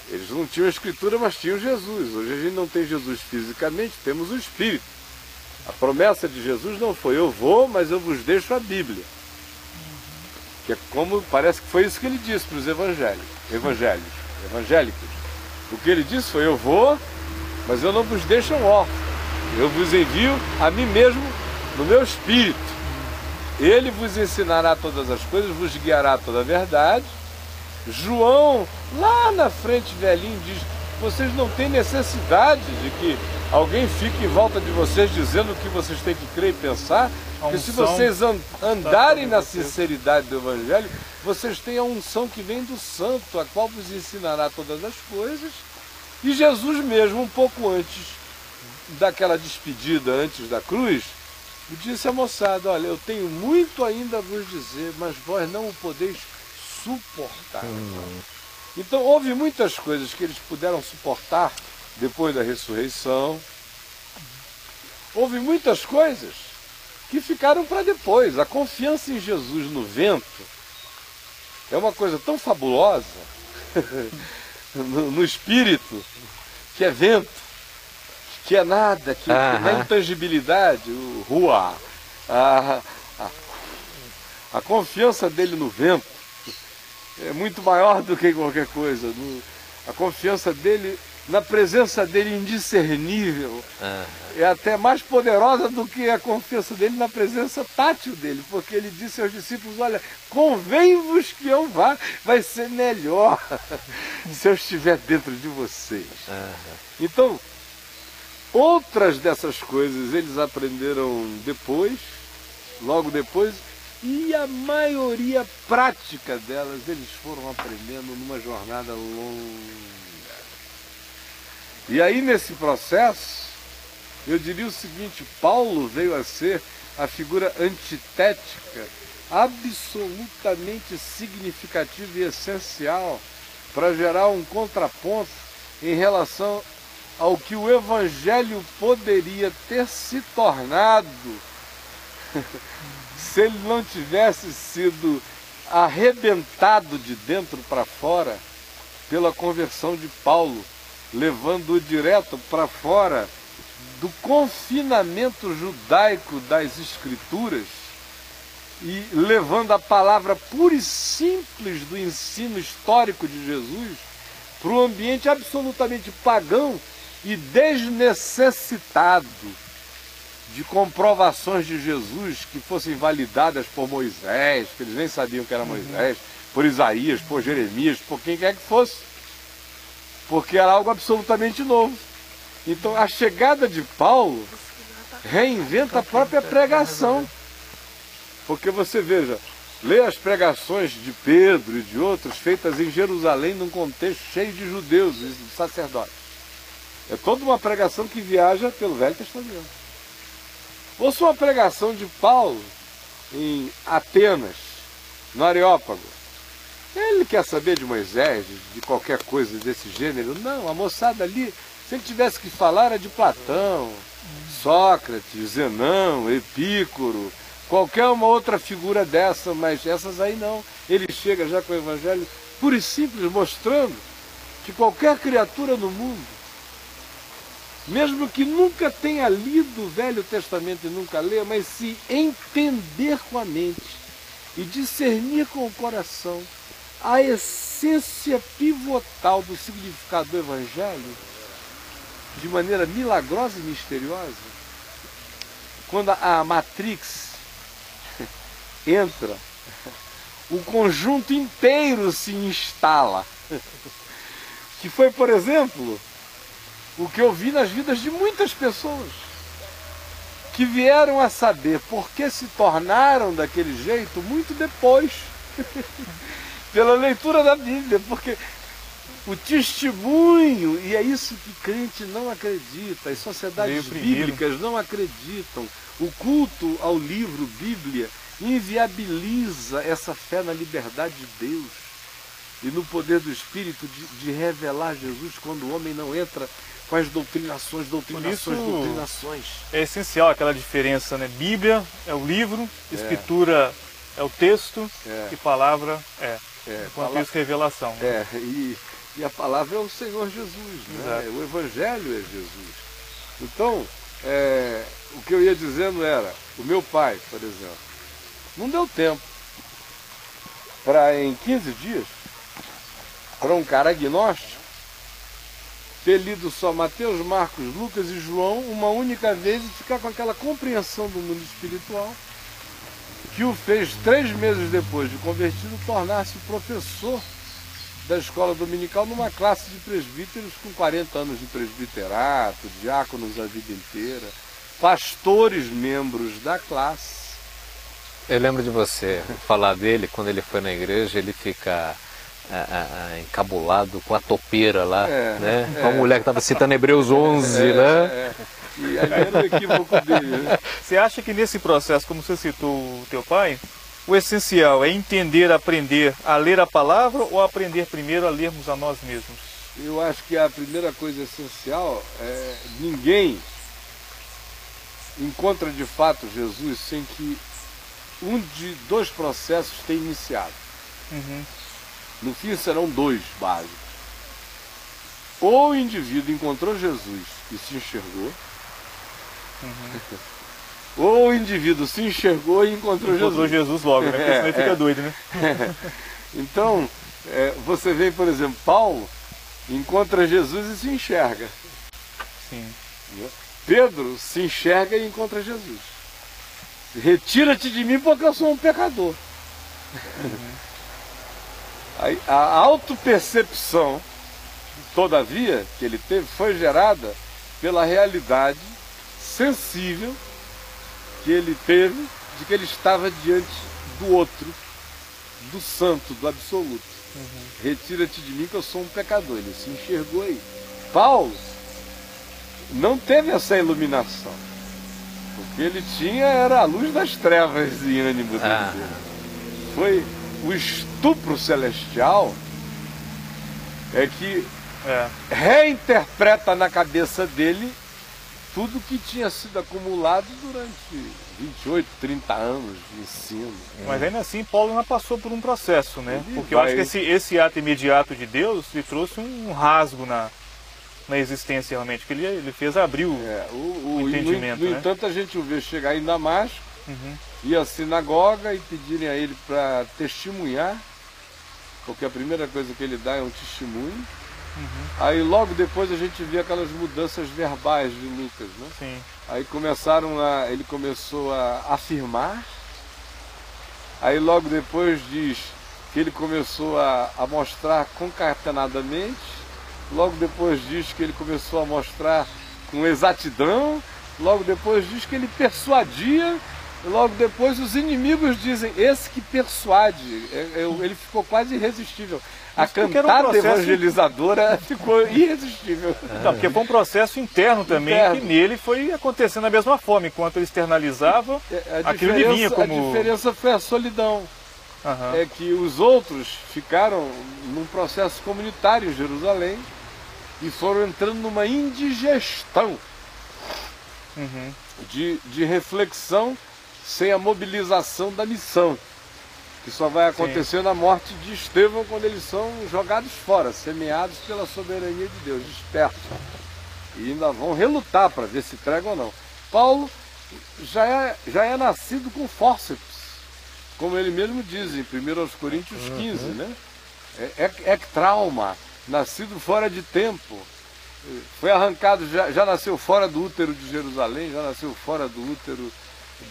Eles não tinham a Escritura, mas tinham Jesus. Hoje a gente não tem Jesus fisicamente, temos o Espírito. A promessa de Jesus não foi: eu vou, mas eu vos deixo a Bíblia. Que é como, parece que foi isso que ele disse para os evangélicos. O que ele disse foi: eu vou, mas eu não vos deixo órfãos. Eu vos envio a mim mesmo, no meu Espírito. Ele vos ensinará todas as coisas, vos guiará a toda a verdade. João, lá na frente, velhinho, diz: vocês não têm necessidade de que alguém fique em volta de vocês dizendo o que vocês têm que crer e pensar, porque se vocês andarem na sinceridade do Evangelho, vocês têm a unção que vem do Santo, a qual vos ensinará todas as coisas. E Jesus mesmo, um pouco antes daquela despedida, antes da cruz, disse à moçada: olha, eu tenho muito ainda a vos dizer, mas vós não o podeis suportar. Então houve muitas coisas que eles puderam suportar depois da ressurreição. Houve muitas coisas que ficaram para depois. A confiança em Jesus no vento é uma coisa tão fabulosa no espírito, que é vento, que é nada, que é intangibilidade, o ruá. A confiança dele no vento é muito maior do que qualquer coisa. A confiança dele, na presença dele indiscernível, é até mais poderosa do que a confiança dele na presença tátil dele, porque ele disse aos discípulos: olha, convém-vos que eu vá, vai ser melhor se eu estiver dentro de vocês. Então, outras dessas coisas eles aprenderam depois, logo depois, e a maioria prática delas eles foram aprendendo numa jornada longa. E aí, nesse processo, eu diria o seguinte: Paulo veio a ser a figura antitética absolutamente significativa e essencial para gerar um contraponto em relação ao que o Evangelho poderia ter se tornado Se ele não tivesse sido arrebentado de dentro para fora pela conversão de Paulo, levando-o direto para fora do confinamento judaico das Escrituras e levando a palavra pura e simples do ensino histórico de Jesus para um ambiente absolutamente pagão e desnecessitado de comprovações de Jesus que fossem validadas por Moisés, que eles nem sabiam que era Moisés, por Isaías, por Jeremias, por quem quer que fosse, porque era algo absolutamente novo. Então a chegada de Paulo reinventa a própria pregação, porque você veja, lê as pregações de Pedro e de outros feitas em Jerusalém num contexto cheio de judeus e de sacerdotes. É toda uma pregação que viaja pelo Velho Testamento. Ouça uma pregação de Paulo em Atenas, no Areópago. Ele quer saber de Moisés, de qualquer coisa desse gênero? Não, a moçada ali, se ele tivesse que falar, era de Platão, Sócrates, Zenão, Epícoro, qualquer uma outra figura dessa, mas essas aí não. Ele chega já com o Evangelho puro e simples, mostrando que qualquer criatura no mundo, mesmo que nunca tenha lido o Velho Testamento e nunca lê, mas se entender com a mente e discernir com o coração a essência pivotal do significado do Evangelho, de maneira milagrosa e misteriosa, quando a Matrix entra, o conjunto inteiro se instala. Que foi, por exemplo, o que eu vi nas vidas de muitas pessoas que vieram a saber por que se tornaram daquele jeito muito depois, pela leitura da Bíblia, porque o testemunho, e é isso que crente não acredita, as sociedades bíblicas não acreditam, o culto ao livro Bíblia inviabiliza essa fé na liberdade de Deus e no poder do Espírito de revelar Jesus quando o homem não entra com as doutrinações. É essencial aquela diferença, né? Bíblia é o livro, escritura é o texto e palavra é revelação. Né? É, e a palavra é o Senhor Jesus, né? O Evangelho é Jesus. Então, o que eu ia dizendo era, o meu pai, por exemplo, não deu tempo para em 15 dias, para um cara agnóstico, ter lido só Mateus, Marcos, Lucas e João uma única vez e ficar com aquela compreensão do mundo espiritual que o fez, 3 meses depois de convertido, tornar-se professor da escola dominical numa classe de presbíteros com 40 anos de presbiterato, diáconos a vida inteira, pastores membros da classe. Eu lembro de você falar dele quando ele foi na igreja, ele fica encabulado com a topeira lá, né? Com a mulher que estava citando Hebreus 11, né? E aí era o equívoco dele, né? Você acha que nesse processo, como você citou o teu pai, o essencial é entender, aprender a ler a palavra ou aprender primeiro a lermos a nós mesmos? Eu acho que a primeira coisa essencial é ninguém encontra de fato Jesus sem que um de 2 processos tenha iniciado. No fim serão 2 básicos. Ou o indivíduo encontrou Jesus e se enxergou, ou o indivíduo se enxergou e encontrou Jesus. Jesus logo, né? Porque senão ele fica doido, né? Então, você vê, por exemplo, Paulo encontra Jesus e se enxerga. Sim. Pedro se enxerga e encontra Jesus. Retira-te de mim porque eu sou um pecador. A autopercepção, todavia, que ele teve, foi gerada pela realidade sensível que ele teve de que ele estava diante do outro, do santo, do absoluto. Retira-te de mim que eu sou um pecador. Ele se enxergou aí. Paulo não teve essa iluminação. O que ele tinha era a luz das trevas em ânimo dele. Foi o estupro celestial que reinterpreta na cabeça dele tudo que tinha sido acumulado durante 28, 30 anos de ensino. Mas ainda assim, Paulo ainda passou por um processo, né? Porque eu acho que esse ato imediato de Deus lhe trouxe um rasgo na existência realmente, que ele fez abrir o entendimento. No entanto, a gente o vê chegar em Damasco, ir à sinagoga e pedirem a ele para testemunhar, porque a primeira coisa que ele dá é um testemunho. Aí logo depois a gente vê aquelas mudanças verbais de Lucas, né? Sim. Aí ele começou a afirmar, aí logo depois diz que ele começou a mostrar concatenadamente, logo depois diz que ele começou a mostrar com exatidão, logo depois diz que ele persuadia, logo depois os inimigos dizem, esse que persuade, ele ficou quase irresistível. A cantada evangelizadora ficou irresistível. Não, porque foi um processo interno também, que nele foi acontecendo da mesma forma. Enquanto ele externalizava, aquilo ele vinha como... A diferença foi a solidão. É que os outros ficaram num processo comunitário em Jerusalém e foram entrando numa indigestão de reflexão sem a mobilização da missão. Que só vai acontecer na morte de Estevão, quando eles são jogados fora, semeados pela soberania de Deus, dispersos. E ainda vão relutar para ver se pregam ou não. Paulo já é nascido com fórceps, como ele mesmo diz em 1 Coríntios 15, né? Trauma, nascido fora de tempo, foi arrancado, já nasceu fora do útero de Jerusalém, já nasceu fora do útero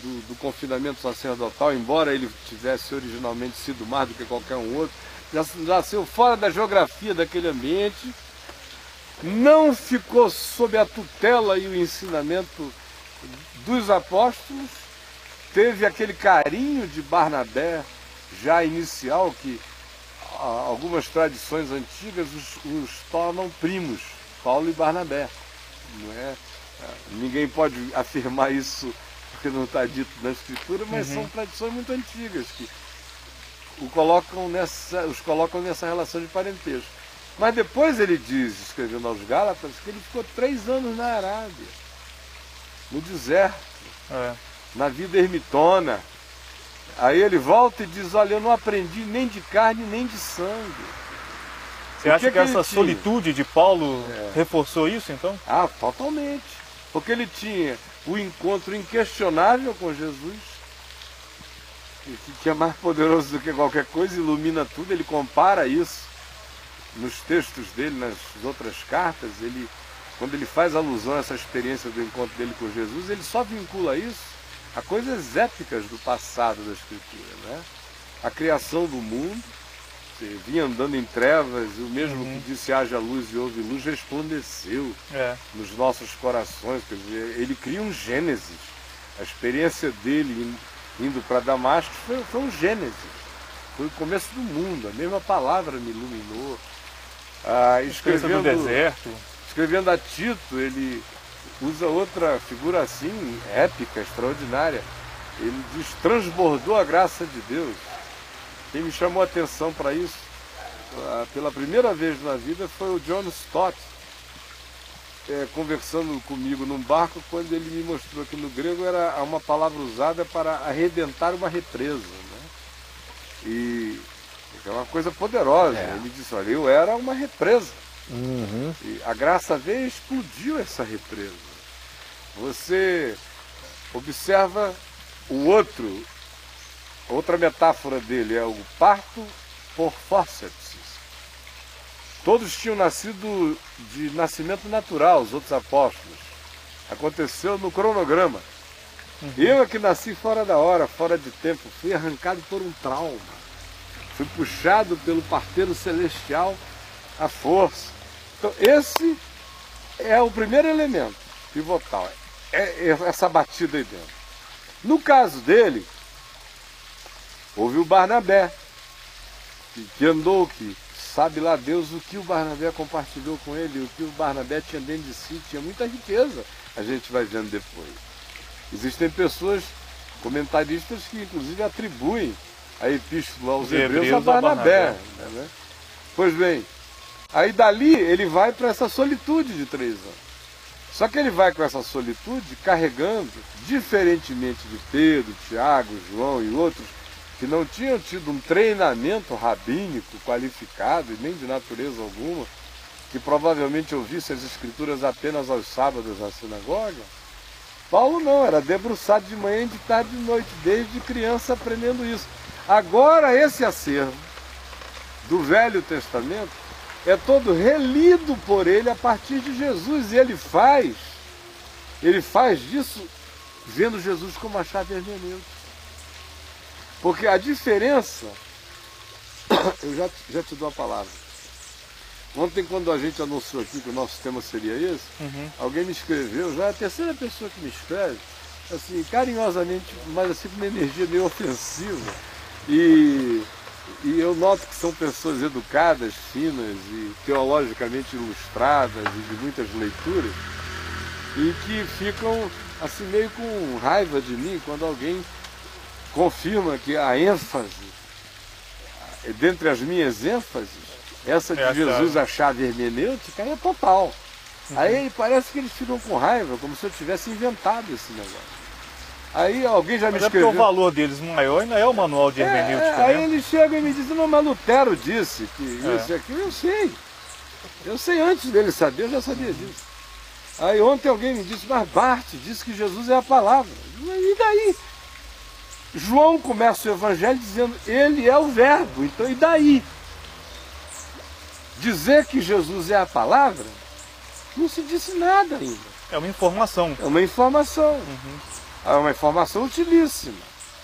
do confinamento sacerdotal, embora ele tivesse originalmente sido mais do que qualquer um outro, já nasceu fora da geografia daquele ambiente, não ficou sob a tutela e o ensinamento dos apóstolos, teve aquele carinho de Barnabé já inicial, que algumas tradições antigas os tornam primos, Paulo e Barnabé. Não é? Ninguém pode afirmar isso porque não está dito na escritura, mas são tradições muito antigas que os colocam nessa relação de parentesco. Mas depois ele diz, escrevendo aos Gálatas, que ele ficou 3 anos na Arábia, no deserto, na vida ermitona. Aí ele volta e diz, olha, eu não aprendi nem de carne nem de sangue. Você acha que essa solitude de Paulo reforçou isso, então? Ah, totalmente. Porque ele tinha o encontro inquestionável com Jesus, que é mais poderoso do que qualquer coisa, ilumina tudo, ele compara isso nos textos dele, nas outras cartas, quando ele faz alusão a essa experiência do encontro dele com Jesus, ele só vincula isso a coisas épicas do passado da Escritura, né? A criação do mundo, você vinha andando em trevas, e o mesmo que disse haja luz e houve luz resplandeceu nos nossos corações. Quer dizer, ele cria um Gênesis. A experiência dele indo para Damasco foi um Gênesis, foi o começo do mundo, a mesma palavra me iluminou. Escrevendo do deserto, escrevendo a Tito, ele usa outra figura assim épica, extraordinária. Ele diz, transbordou a graça de Deus. Quem me chamou a atenção para isso, pela primeira vez na vida, foi o John Stott, conversando comigo num barco, quando ele me mostrou que no grego era uma palavra usada para arrebentar uma represa, né? E é uma coisa poderosa. Ele disse, olha, eu era uma represa. E a graça veio e explodiu essa represa. Você observa o outro. Outra metáfora dele é o parto por fórceps. Todos tinham nascido de nascimento natural, os outros apóstolos. Aconteceu no cronograma. Eu é que nasci fora da hora, fora de tempo. Fui arrancado por um trauma. Fui puxado pelo parteiro celestial à força. Então esse é o primeiro elemento pivotal. É essa batida aí dentro. No caso dele, houve o Barnabé, que andou, que sabe lá Deus o que o Barnabé compartilhou com ele, o que o Barnabé tinha dentro de si, tinha muita riqueza, a gente vai vendo depois. Existem pessoas, comentaristas, que inclusive atribuem a epístola aos hebreus a Barnabé. Né? Pois bem, aí dali ele vai para essa solitude de 3 anos. Só que ele vai com essa solitude carregando, diferentemente de Pedro, Tiago, João e outros, que não tinham tido um treinamento rabínico qualificado e nem de natureza alguma, que provavelmente ouvisse as escrituras apenas aos sábados na sinagoga. Paulo não, era debruçado de manhã, de tarde e de noite, desde criança aprendendo isso. Agora esse acervo do Velho Testamento é todo relido por ele a partir de Jesus, e ele faz disso vendo Jesus como a chave hermenêutica. Porque a diferença, eu já te dou a palavra. Ontem, quando a gente anunciou aqui que o nosso tema seria esse, alguém me escreveu, já é a terceira pessoa que me escreve, assim, carinhosamente, mas assim com uma energia meio ofensiva. E eu noto que são pessoas educadas, finas e teologicamente ilustradas e de muitas leituras, e que ficam assim meio com raiva de mim quando alguém confirma que a ênfase, dentre as minhas ênfases, essa de Jesus, a chave hermenêutica, é total. Aí parece que eles ficam com raiva, como se eu tivesse inventado esse negócio. Aí alguém já me escreveu... Mas é porque o valor deles maior ainda é o manual de hermenêutica, né? Aí eles chegam e me dizem, não, mas Lutero disse que isso e aquilo. Eu sei. Eu sei antes dele saber, eu já sabia disso. Aí ontem alguém me disse, mas Barth disse que Jesus é a palavra. E daí? João começa o evangelho dizendo, ele é o verbo, então e daí? Dizer que Jesus é a palavra, não se disse nada ainda. É uma informação. É uma informação. É uma informação utilíssima.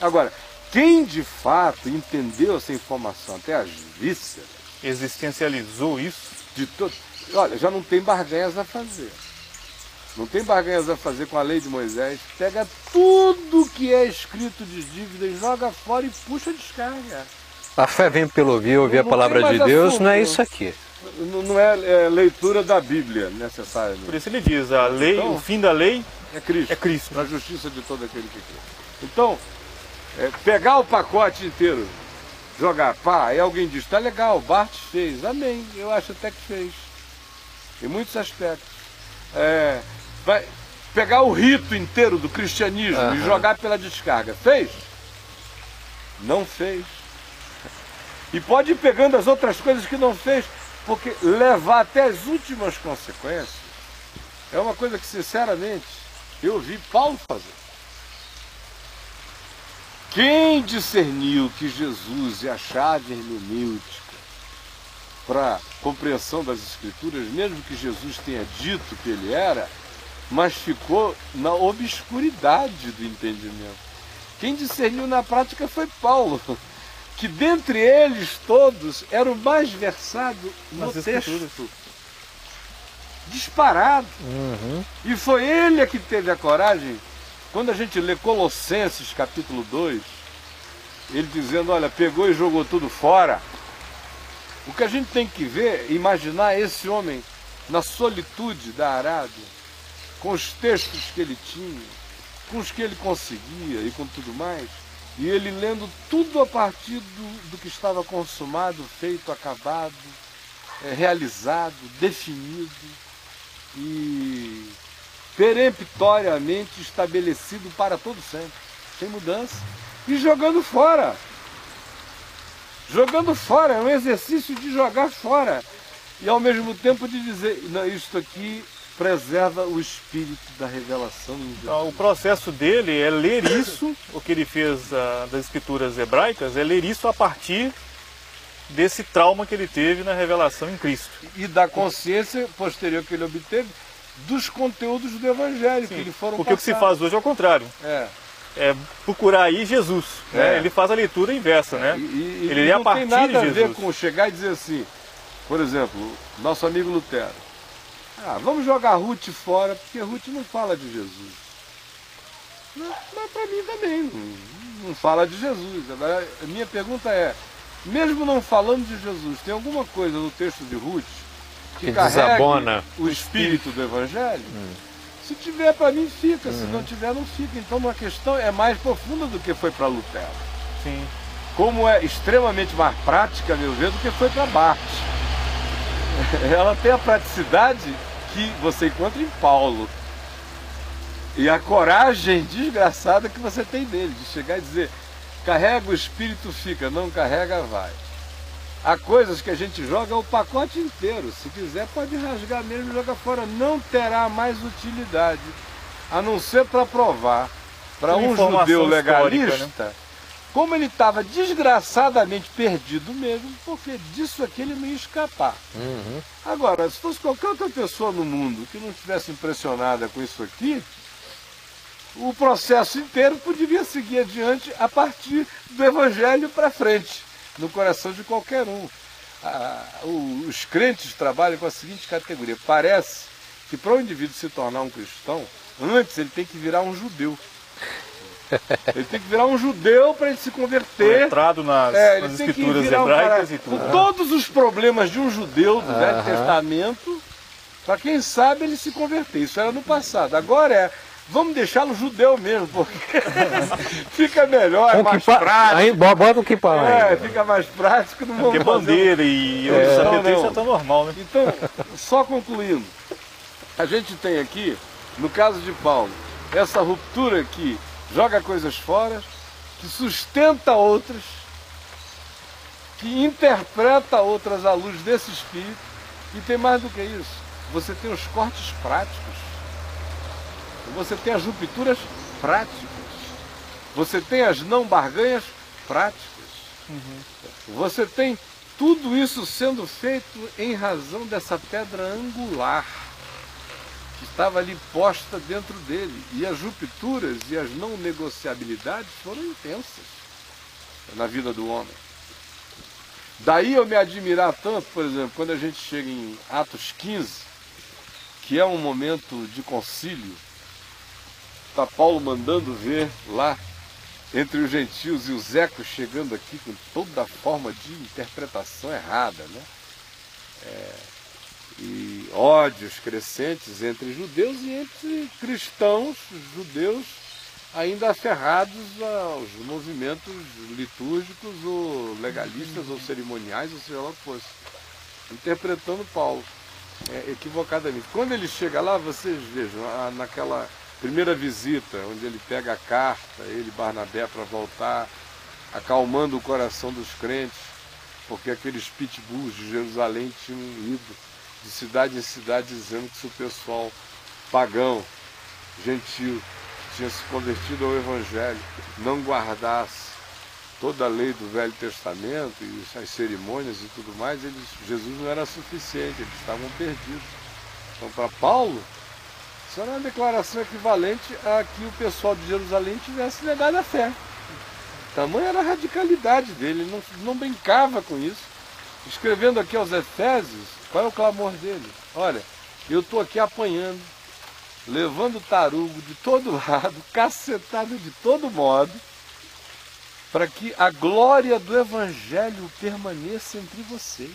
Agora, quem de fato entendeu essa informação até as vísceras, existencializou isso? De todo... Olha, já não tem barganhas a fazer. Não tem barganhas a fazer com a lei de Moisés. Pega tudo que é escrito de dívidas, joga fora e puxa a descarga. A fé vem pelo ouvir a palavra de Deus, assunto. Não é isso aqui. Não é leitura da Bíblia necessariamente. Por isso ele diz, a lei, então, o fim da lei é Cristo. É Cristo. A justiça de todo aquele que crê. Então, pegar o pacote inteiro, jogar pá, aí alguém diz, tá legal, Barth fez, amém, eu acho até que fez. Em muitos aspectos. Vai pegar o rito inteiro do cristianismo e jogar pela descarga. Fez? Não fez. E pode ir pegando as outras coisas que não fez, porque levar até as últimas consequências é uma coisa que, sinceramente, eu vi Paulo fazer. Quem discerniu que Jesus é a chave hermenêutica para a compreensão das Escrituras, mesmo que Jesus tenha dito que ele era, mas ficou na obscuridade do entendimento. Quem discerniu na prática foi Paulo, que dentre eles todos era o mais versado no texto, disparado. E foi ele que teve a coragem, quando a gente lê Colossenses capítulo 2, ele dizendo, olha, pegou e jogou tudo fora. O que a gente tem que ver, imaginar esse homem na solitude da Arábia, com os textos que ele tinha, com os que ele conseguia e com tudo mais, e ele lendo tudo a partir do que estava consumado, feito, acabado, realizado, definido e peremptoriamente estabelecido para todo sempre, sem mudança, e jogando fora. Jogando fora, é um exercício de jogar fora e ao mesmo tempo de dizer, não, isto aqui preserva o espírito da revelação. Então, o processo dele é ler isso, o que ele fez das escrituras hebraicas, é ler isso a partir desse trauma que ele teve na revelação em Cristo. E da consciência posterior que ele obteve dos conteúdos do Evangelho. Sim, que lhe foram porque passados. O que se faz hoje é o contrário. É procurar aí Jesus. Né? Ele faz a leitura inversa. Né? E ele lê a partir de Jesus. Não tem nada a ver com chegar e dizer assim, por exemplo, nosso amigo Lutero. Ah, vamos jogar Ruth fora, porque Ruth não fala de Jesus. Mas para mim também, não fala de Jesus. Agora, a minha pergunta é, mesmo não falando de Jesus, tem alguma coisa no texto de Ruth que desabona o espírito do Evangelho? Se tiver, para mim fica, se não tiver, não fica. Então uma questão é mais profunda do que foi para Lutero. Sim. Como é extremamente mais prática, a meu ver, do que foi para Barth. Ela tem a praticidade que você encontra em Paulo. E a coragem desgraçada que você tem dele, de chegar e dizer, carrega o espírito, fica, não carrega, vai. Há coisas que a gente joga o pacote inteiro, se quiser pode rasgar mesmo e jogar fora, não terá mais utilidade, a não ser para provar, para um judeu legalista, né? Como ele estava desgraçadamente perdido mesmo, porque disso aqui ele não ia escapar. Uhum. Agora, se fosse qualquer outra pessoa no mundo que não estivesse impressionada com isso aqui, o processo inteiro poderia seguir adiante a partir do Evangelho para frente, no coração de qualquer um. Os crentes trabalham com a seguinte categoria. Parece que para um indivíduo se tornar um cristão, antes ele tem que virar um judeu. Ele tem que virar um judeu para ele se converter. Entrado nas escrituras hebraicas e tudo. Com todos os problemas de um judeu do Velho Testamento, para quem sabe ele se converter. Isso era no passado. Agora é... Vamos deixá-lo judeu mesmo, porque fica melhor, é mais prático. Aí, bota o que para fica mais prático. Não vamos bandeira um... e isso é tão normal, né? Então, só concluindo, a gente tem aqui, no caso de Paulo, essa ruptura que joga coisas fora, que sustenta outras, que interpreta outras à luz desse espírito, e tem mais do que isso. Você tem os cortes práticos. Você tem as rupturas práticas. Você tem as não barganhas práticas. Uhum. Você tem tudo isso sendo feito em razão dessa pedra angular que estava ali posta dentro dele. E as rupturas e as não negociabilidades foram intensas na vida do homem. Daí eu me admirar tanto, por exemplo, quando a gente chega em Atos 15, que é um momento de concílio. Está Paulo mandando ver lá, entre os gentios e os ecos, chegando aqui com toda forma de interpretação errada, né? E ódios crescentes entre judeus e entre cristãos, judeus ainda aferrados aos movimentos litúrgicos ou legalistas ou cerimoniais, ou seja lá o que fosse, interpretando Paulo equivocadamente. Quando ele chega lá, vocês vejam, naquela... primeira visita, onde ele pega a carta, ele e Barnabé para voltar, acalmando o coração dos crentes, porque aqueles pitbulls de Jerusalém tinham ido de cidade em cidade dizendo que se o pessoal pagão, gentil, que tinha se convertido ao Evangelho, não guardasse toda a lei do Velho Testamento e as cerimônias e tudo mais, eles, Jesus não era suficiente, eles estavam perdidos. Então, para Paulo, isso era uma declaração equivalente a que o pessoal de Jerusalém tivesse negado a fé. Tamanha era a radicalidade dele, ele não brincava com isso. Escrevendo aqui aos Efésios, qual é o clamor dele? Olha, eu estou aqui apanhando, levando tarugo de todo lado, cacetado de todo modo, para que a glória do Evangelho permaneça entre vocês.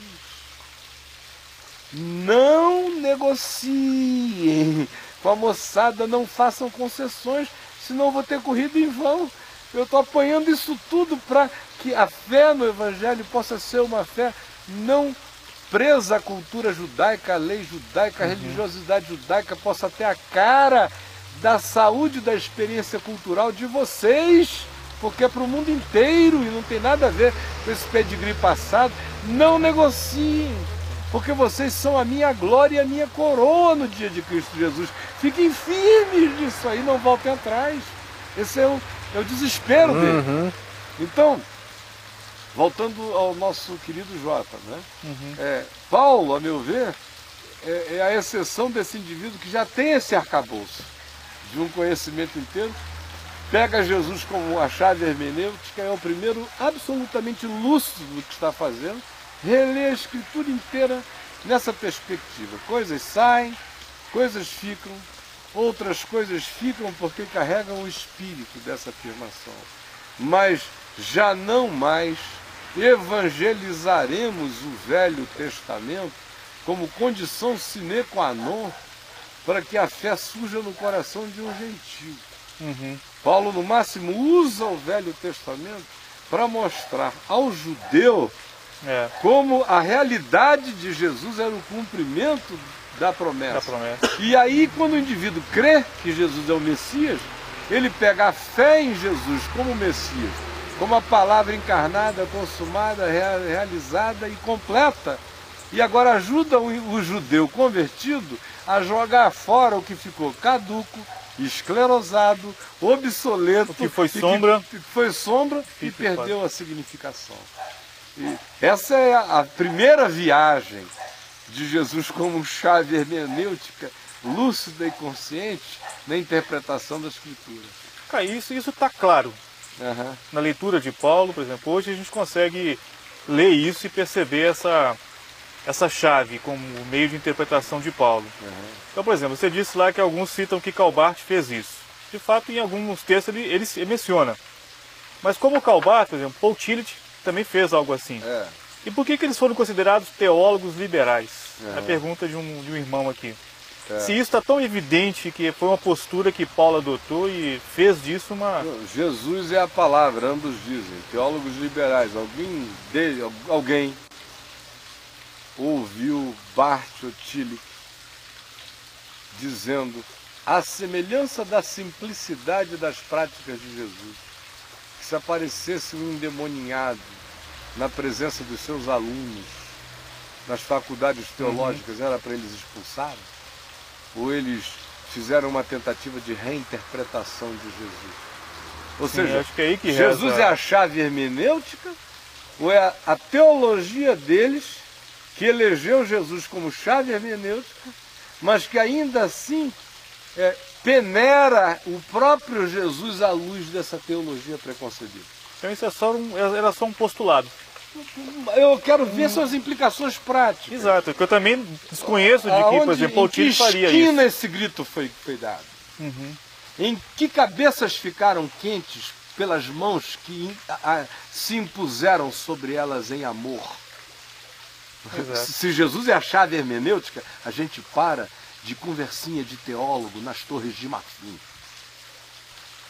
Não negociem com a moçada, não façam concessões, senão vou ter corrido em vão. Eu estou apanhando isso tudo para que a fé no Evangelho possa ser uma fé não presa à cultura judaica, à lei judaica, à religiosidade judaica, possa ter a cara da saúde da experiência cultural de vocês, porque é para o mundo inteiro e não tem nada a ver com esse pedigree passado. Não negociem, porque vocês são a minha glória e a minha coroa no dia de Cristo Jesus. Fiquem firmes nisso aí, não voltem atrás. Esse é o desespero dele. Então, voltando ao nosso querido Jota, né? Paulo, a meu ver, é a exceção desse indivíduo que já tem esse arcabouço de um conhecimento inteiro, pega Jesus como a chave hermenêutica, é o primeiro absolutamente lúcido do que está fazendo, relê a escritura inteira nessa perspectiva. Coisas saem, coisas ficam, outras coisas ficam porque carregam o espírito dessa afirmação. Mas já não mais evangelizaremos o Velho Testamento como condição sine qua non para que a fé surja no coração de um gentio. Paulo, no máximo, usa o Velho Testamento para mostrar ao judeu como a realidade de Jesus era o cumprimento da promessa. Da promessa. E aí, quando o indivíduo crê que Jesus é o Messias, ele pega a fé em Jesus como Messias, como a palavra encarnada, consumada, realizada e completa, e agora ajuda o judeu convertido a jogar fora o que ficou caduco, esclerosado, obsoleto, que foi sombra e perdeu a significação. E essa é a primeira viagem de Jesus como chave hermenêutica, lúcida e consciente na interpretação da Escritura. Cara, isso está claro. Uhum. Na leitura de Paulo, por exemplo, hoje a gente consegue ler isso e perceber essa chave como meio de interpretação de Paulo. Uhum. Então, por exemplo, você disse lá que alguns citam que Karl Barth fez isso. De fato, em alguns textos ele menciona. Mas como Karl Barth, por exemplo, Paul Tillich também fez algo assim. É. E por que eles foram considerados teólogos liberais? Uhum. É a pergunta de um irmão aqui. É. Se isso está tão evidente que foi uma postura que Paulo adotou e fez disso uma... Jesus é a palavra, ambos dizem. Teólogos liberais. Alguém ouviu Barth ou Tillich dizendo: a semelhança da simplicidade das práticas de Jesus, que se aparecesse um endemoniado na presença dos seus alunos nas faculdades teológicas, era para eles expulsarem? Ou eles fizeram uma tentativa de reinterpretação de Jesus? Ou seja, acho que é aí que Jesus é a chave hermenêutica, ou é a teologia deles que elegeu Jesus como chave hermenêutica, mas que ainda assim peneira o próprio Jesus à luz dessa teologia preconcebida? Então isso era só um postulado. Eu quero ver suas implicações práticas. Exato, que eu também desconheço de que, por exemplo, o Tito faria isso. Em que esquina esse grito foi dado? Uhum. Em que cabeças ficaram quentes pelas mãos que se impuseram sobre elas em amor? Exato. Se Jesus é a chave hermenêutica, a gente para de conversinha de teólogo nas torres de marfim.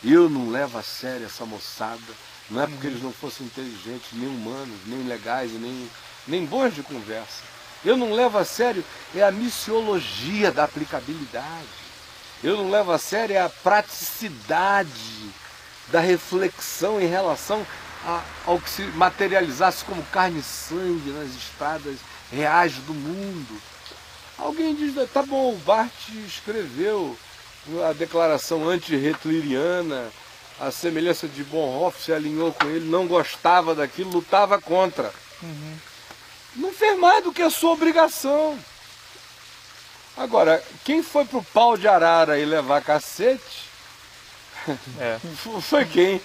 Eu não levo a sério essa moçada. Não é porque eles não fossem inteligentes, nem humanos, nem legais, nem bons de conversa. Eu não levo a sério a missiologia da aplicabilidade. Eu não levo a sério a praticidade da reflexão em relação ao que se materializasse como carne e sangue nas estradas reais do mundo. Alguém diz: tá bom, o Barth escreveu a declaração anti-hitleriana, a semelhança de Bonhoeffer, se alinhou com ele, não gostava daquilo, lutava contra. Uhum. Não fez mais do que a sua obrigação. Agora, quem foi pro pau de arara e levar cacete, foi quem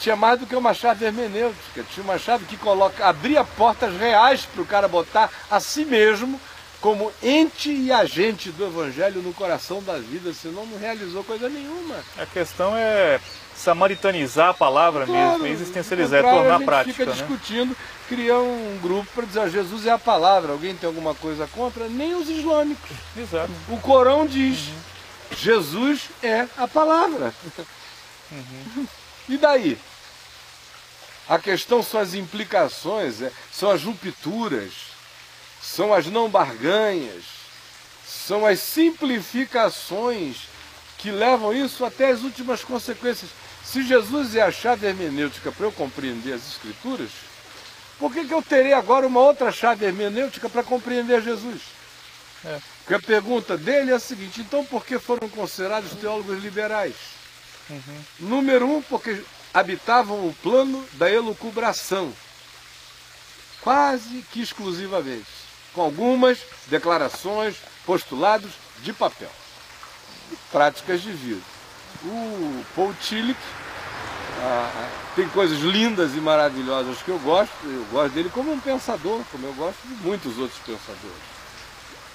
tinha mais do que uma chave hermenêutica. Tinha uma chave que abria portas reais para o cara botar a si mesmo como ente e agente do Evangelho no coração da vida, senão não realizou coisa nenhuma. A questão é samaritanizar a palavra, claro, mesmo, existencializar, tornar a prática. A gente fica discutindo, criar um grupo para dizer: Jesus é a palavra, alguém tem alguma coisa contra? Nem os islâmicos. Exato. O Corão diz: Jesus é a palavra. Uhum. E daí? A questão são as implicações, são as rupturas, são as não barganhas, são as simplificações que levam isso até as últimas consequências. Se Jesus é a chave hermenêutica para eu compreender as Escrituras, por que eu terei agora uma outra chave hermenêutica para compreender Jesus? É. Porque a pergunta dele é a seguinte: então por que foram considerados teólogos liberais? Uhum. Número um, porque habitavam o plano da elucubração, quase que exclusivamente, com algumas declarações, postulados de papel, práticas de vida. O Paul Tillich tem coisas lindas e maravilhosas que eu gosto dele como um pensador, como eu gosto de muitos outros pensadores.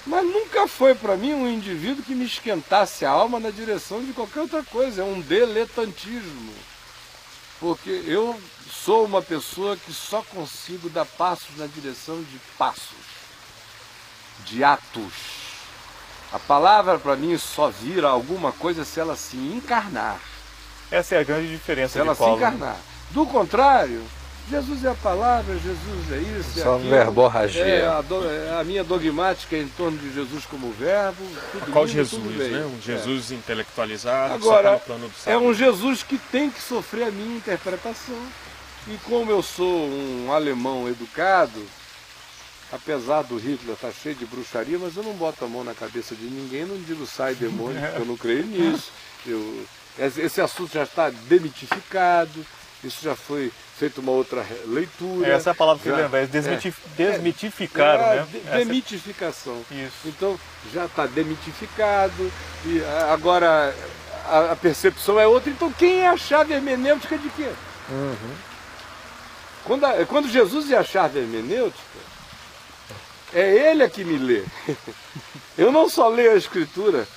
Mas nunca foi para mim um indivíduo que me esquentasse a alma na direção de qualquer outra coisa. É um diletantismo, porque eu sou uma pessoa que só consigo dar passos na direção de passos, de atos. A palavra para mim só vira alguma coisa se ela se encarnar. Essa é a grande diferença de Paulo. Se ela se encarnar. Do contrário, Jesus é a palavra, Jesus é isso, é só aquilo, verborragia. É a minha dogmática em torno de Jesus como verbo. Tudo qual lindo, Jesus, tudo bem, né? Um Jesus intelectualizado. Agora, só plano do é um Jesus que tem que sofrer a minha interpretação. E como eu sou um alemão educado, apesar do Hitler estar cheio de bruxaria, mas eu não boto a mão na cabeça de ninguém, não digo sai demônio, porque eu não creio nisso. Esse assunto já está demitificado. Isso já foi feito uma outra leitura. Essa é a palavra que eu lembro, é desmitificar, né? Demitificação. Isso. Então, já está demitificado, e agora a percepção é outra. Então, quem é a chave hermenêutica de quê? Uhum. Quando Jesus é a chave hermenêutica, é ele que me lê. Eu não só leio a Escritura,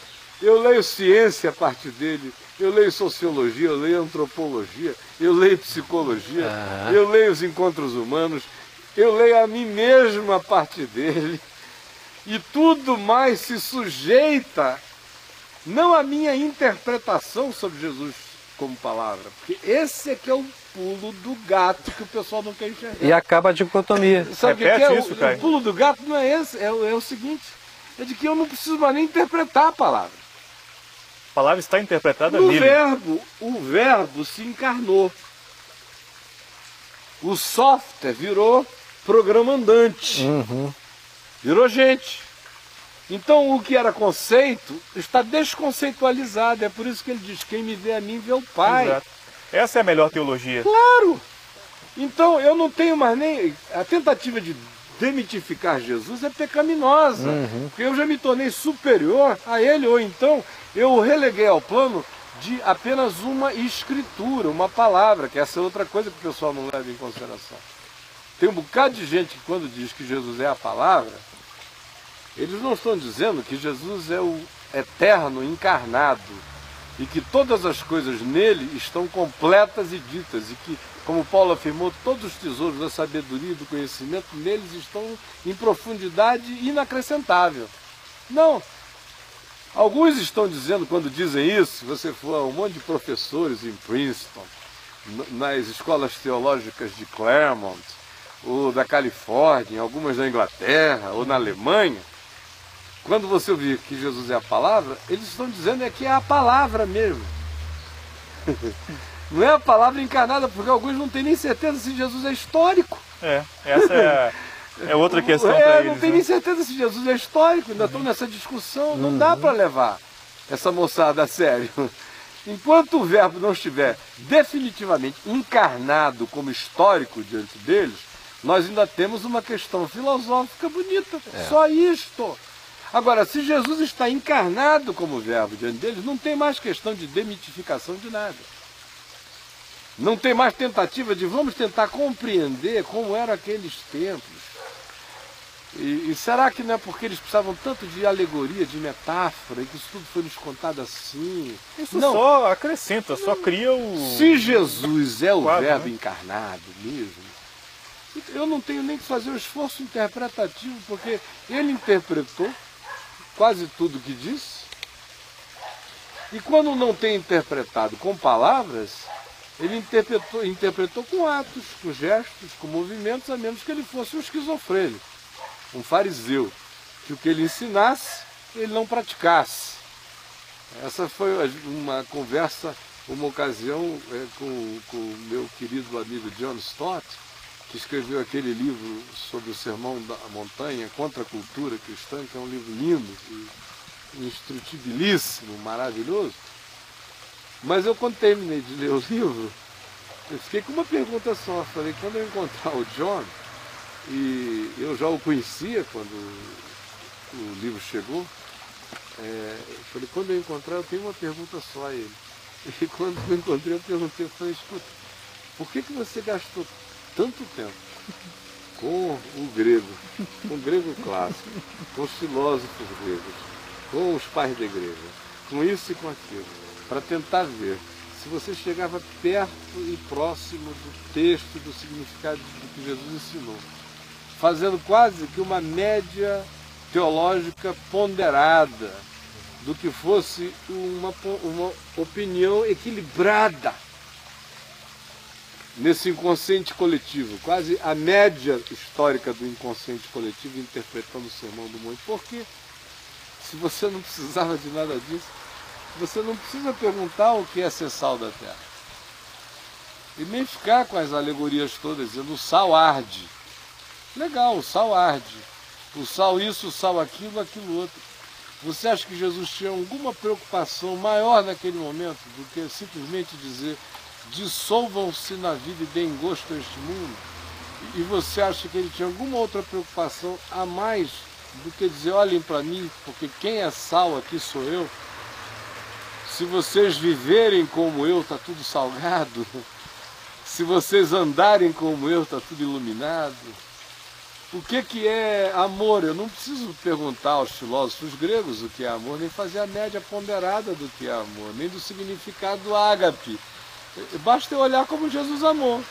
eu leio ciência a partir dele. Eu leio sociologia, eu leio antropologia, eu leio psicologia, eu leio os encontros humanos, eu leio a mim mesmo a parte dele. E tudo mais se sujeita, não à minha interpretação sobre Jesus como palavra, porque esse é que é o pulo do gato que o pessoal não quer enxergar. E acaba a dicotomia. Sabe o que é isso, cara? O pulo do gato não é esse, é o seguinte, é de que eu não preciso mais nem interpretar a palavra. A palavra está interpretada nele. O verbo se encarnou. O software virou programa andante. Uhum. Virou gente. Então o que era conceito está desconceitualizado. É por isso que ele diz, quem me vê a mim vê o Pai. Exato. Essa é a melhor teologia. Claro! Então eu não tenho mais nem... A tentativa de demitificar Jesus é pecaminosa. Uhum. Porque eu já me tornei superior a ele, ou então... Eu o releguei ao plano de apenas uma escritura, uma palavra, que essa é outra coisa que o pessoal não leva em consideração. Tem um bocado de gente que quando diz que Jesus é a palavra, eles não estão dizendo que Jesus é o eterno encarnado e que todas as coisas nele estão completas e ditas e que, como Paulo afirmou, todos os tesouros da sabedoria e do conhecimento neles estão em profundidade inacrescentável. Não. Alguns estão dizendo, quando dizem isso, se você for a um monte de professores em Princeton, nas escolas teológicas de Claremont, ou da Califórnia, algumas da Inglaterra, ou na Alemanha, quando você ouvir que Jesus é a palavra, eles estão dizendo é que é a palavra mesmo. Não é a palavra encarnada, porque alguns não têm nem certeza se Jesus é histórico. Essa é... É outra questão para eles. Não tem nem certeza se Jesus é histórico, ainda estão nessa discussão, não dá para levar essa moçada a sério. Enquanto o verbo não estiver definitivamente encarnado como histórico diante deles, nós ainda temos uma questão filosófica bonita, só isto. Agora, se Jesus está encarnado como verbo diante deles, não tem mais questão de demitificação de nada. Não tem mais tentativa de vamos tentar compreender como eram aqueles tempos. E será que não é porque eles precisavam tanto de alegoria, de metáfora, e que isso tudo foi nos contado assim? Isso não, só acrescenta, só cria o... Se Jesus é o verbo encarnado mesmo, eu não tenho nem que fazer um esforço interpretativo, porque ele interpretou quase tudo que disse, e quando não tem interpretado com palavras, ele interpretou com atos, com gestos, com movimentos, a menos que ele fosse um esquizofrênico. Um fariseu, que o que ele ensinasse, ele não praticasse. Essa foi uma conversa, uma ocasião com o meu querido amigo John Stott, que escreveu aquele livro sobre o Sermão da Montanha, Contra a Cultura Cristã, que é um livro lindo, instrutibilíssimo, maravilhoso. Mas eu, quando terminei de ler o livro, eu fiquei com uma pergunta só. Falei, quando eu encontrar o John... E eu já o conhecia quando o livro chegou. Eu falei, quando eu encontrar, eu tenho uma pergunta só a ele. E quando eu encontrei, eu perguntei, eu falei, escuta, por que você gastou tanto tempo com o grego, com o grego clássico, com os filósofos gregos, com os pais da igreja, com isso e com aquilo, para tentar ver se você chegava perto e próximo do texto, do significado do que Jesus ensinou, fazendo quase que uma média teológica ponderada do que fosse uma opinião equilibrada. nesse inconsciente coletivo, quase a média histórica do inconsciente coletivo interpretando o Sermão do Monte. Por quê? Se você não precisava de nada disso, você não precisa perguntar o que é ser sal da terra. E nem ficar com as alegorias todas, dizendo o sal arde. Legal, o sal arde. O sal isso, o sal aquilo, aquilo outro. Você acha que Jesus tinha alguma preocupação maior naquele momento do que simplesmente dizer: dissolvam-se na vida e deem gosto a este mundo? E você acha que ele tinha alguma outra preocupação a mais do que dizer: olhem para mim, porque quem é sal aqui sou eu. Se vocês viverem como eu, está tudo salgado. Se vocês andarem como eu, está tudo iluminado. O que é amor? Eu não preciso perguntar aos filósofos gregos o que é amor, nem fazer a média ponderada do que é amor, nem do significado do ágape. Basta eu olhar como Jesus amou.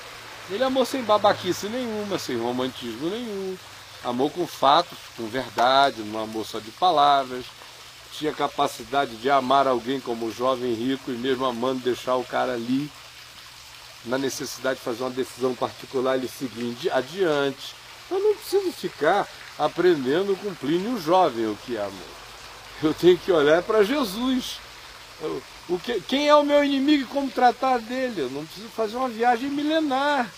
Ele amou sem babaquice nenhuma, sem romantismo nenhum. Amou com fatos, com verdade, não amou só de palavras. Tinha capacidade de amar alguém como o jovem rico e mesmo amando deixar o cara ali. Na necessidade de fazer uma decisão particular, ele seguir adiante. Eu não preciso ficar aprendendo com Plínio Jovem o que é amor. Eu tenho que olhar para Jesus. Quem é o meu inimigo e como tratar dele? Eu não preciso fazer uma viagem milenar,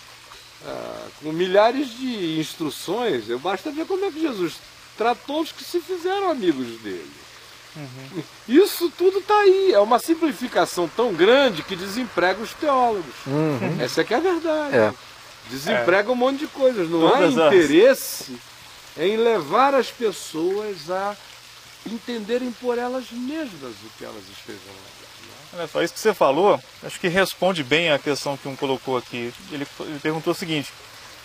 com milhares de instruções. Eu basta ver como é que Jesus tratou os que se fizeram amigos dele. Uhum. Isso tudo está aí. É uma simplificação tão grande que desemprega os teólogos. Uhum. Essa é que é a verdade. É. Desemprega um monte de coisas. Não há interesse em levar as pessoas a entenderem por elas mesmas o que elas estejam lá. Olha só, isso que você falou, acho que responde bem a questão que um colocou aqui. Ele perguntou o seguinte: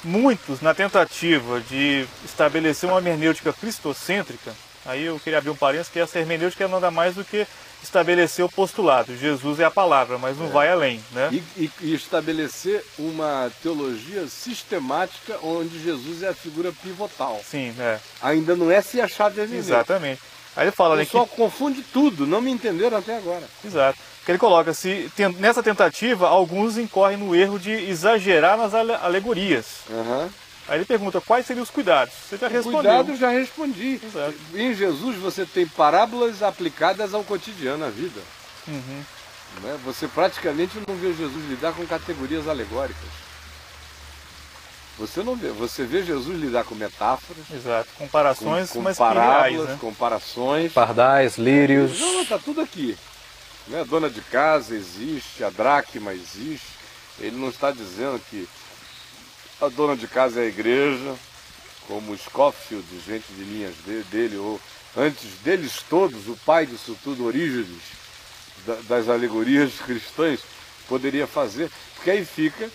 muitos, na tentativa de estabelecer uma hermenêutica cristocêntrica, aí eu queria abrir um parênteses, que essa hermenêutica é nada mais do que estabelecer o postulado. Jesus é a palavra, mas não vai além, né? E estabelecer uma teologia sistemática onde Jesus é a figura pivotal. Sim, é. Ainda não é se a chave é hermenêutica. Exatamente. Aí ele fala, né, que... O pessoal confunde tudo, não me entenderam até agora. Exato. Porque ele coloca, nessa tentativa, alguns incorrem no erro de exagerar nas alegorias. Uhum. Aí ele pergunta, quais seriam os cuidados? Você já respondeu. Cuidados, já respondi. Exato. Em Jesus você tem parábolas aplicadas ao cotidiano, à vida. Uhum. Né? Você praticamente não vê Jesus lidar com categorias alegóricas. Você não vê, você vê Jesus lidar com metáforas. Exato, comparações, mas parábolas, reais, né? Comparações. Pardais, lírios. Não, está tudo aqui. Né? A dona de casa existe, a dracma existe. Ele não está dizendo que a dona de casa é a igreja, como Scofield, gente de linhas dele, ou antes deles todos, o pai disso tudo, Orígenes, das alegorias cristãs, poderia fazer, porque aí fica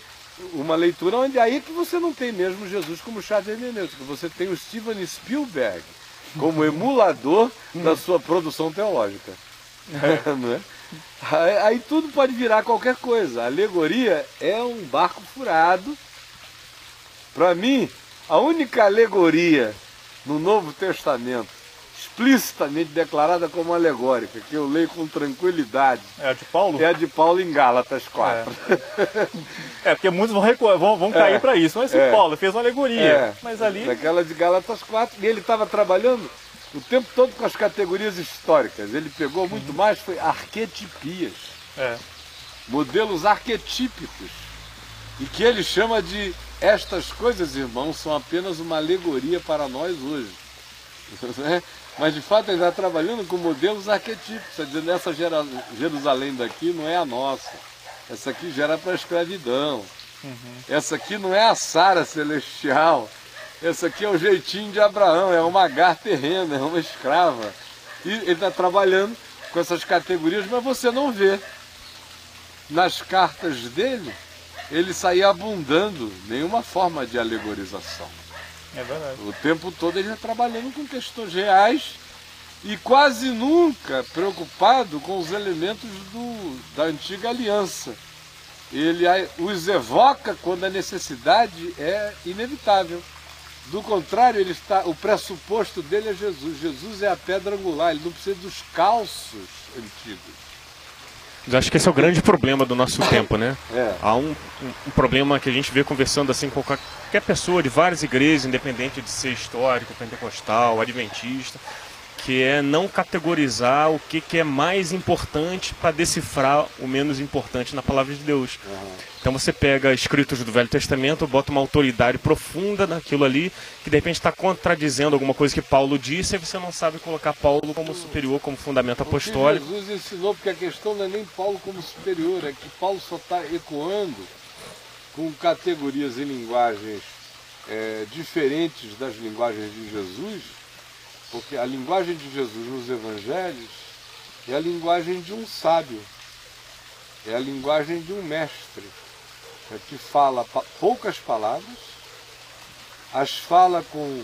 uma leitura onde aí que você não tem mesmo Jesus como chave hermenêutica, você tem o Steven Spielberg como emulador da sua produção teológica. Não é? Aí tudo pode virar qualquer coisa. A alegoria é um barco furado. Para mim, a única alegoria no Novo Testamento explicitamente declarada como alegórica, que eu leio com tranquilidade, é a de Paulo? É a de Paulo em Gálatas 4. É porque muitos vão cair para isso. Mas o Paulo fez uma alegoria. Mas ali... Aquela de Gálatas 4. E ele estava trabalhando o tempo todo com as categorias históricas. Ele pegou muito mais, foi arquetipias. Modelos arquetípicos. E que ele chama de... Estas coisas, irmãos, são apenas uma alegoria para nós hoje. Mas de fato ele está trabalhando com modelos arquetípicos, dizendo essa Jerusalém daqui não é a nossa, essa aqui gera para a escravidão, essa aqui não é a Sara celestial, essa aqui é o jeitinho de Abraão, é uma agar terrena, é uma escrava. E ele está trabalhando com essas categorias, mas você não vê nas cartas dele ele saía abundando nenhuma forma de alegorização. É verdade. O tempo todo ele ia trabalhando com questões reais e quase nunca preocupado com os elementos da antiga aliança. Ele os evoca quando a necessidade é inevitável. Do contrário, o pressuposto dele é Jesus. Jesus é a pedra angular, ele não precisa dos calços antigos. Acho que esse é o grande problema do nosso tempo, né? É. Há um problema que a gente vê conversando assim com qualquer pessoa de várias igrejas, independente de ser histórico, pentecostal, adventista, que é não categorizar o que é mais importante para decifrar o menos importante na palavra de Deus. Uhum. Então você pega escritos do Velho Testamento, bota uma autoridade profunda naquilo ali, que de repente está contradizendo alguma coisa que Paulo disse, e você não sabe colocar Paulo como superior, como fundamento apostólico. O que Jesus ensinou, porque a questão não é nem Paulo como superior, é que Paulo só está ecoando com categorias e linguagens diferentes das linguagens de Jesus. Porque a linguagem de Jesus nos evangelhos é a linguagem de um sábio, é a linguagem de um mestre, que fala poucas palavras, as fala com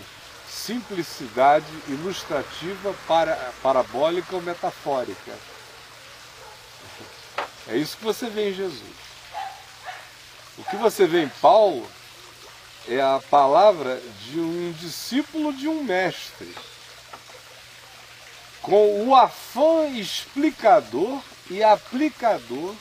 simplicidade ilustrativa, parabólica ou metafórica. É isso que você vê em Jesus. O que você vê em Paulo é a palavra de um discípulo de um mestre, com o afã explicador e aplicador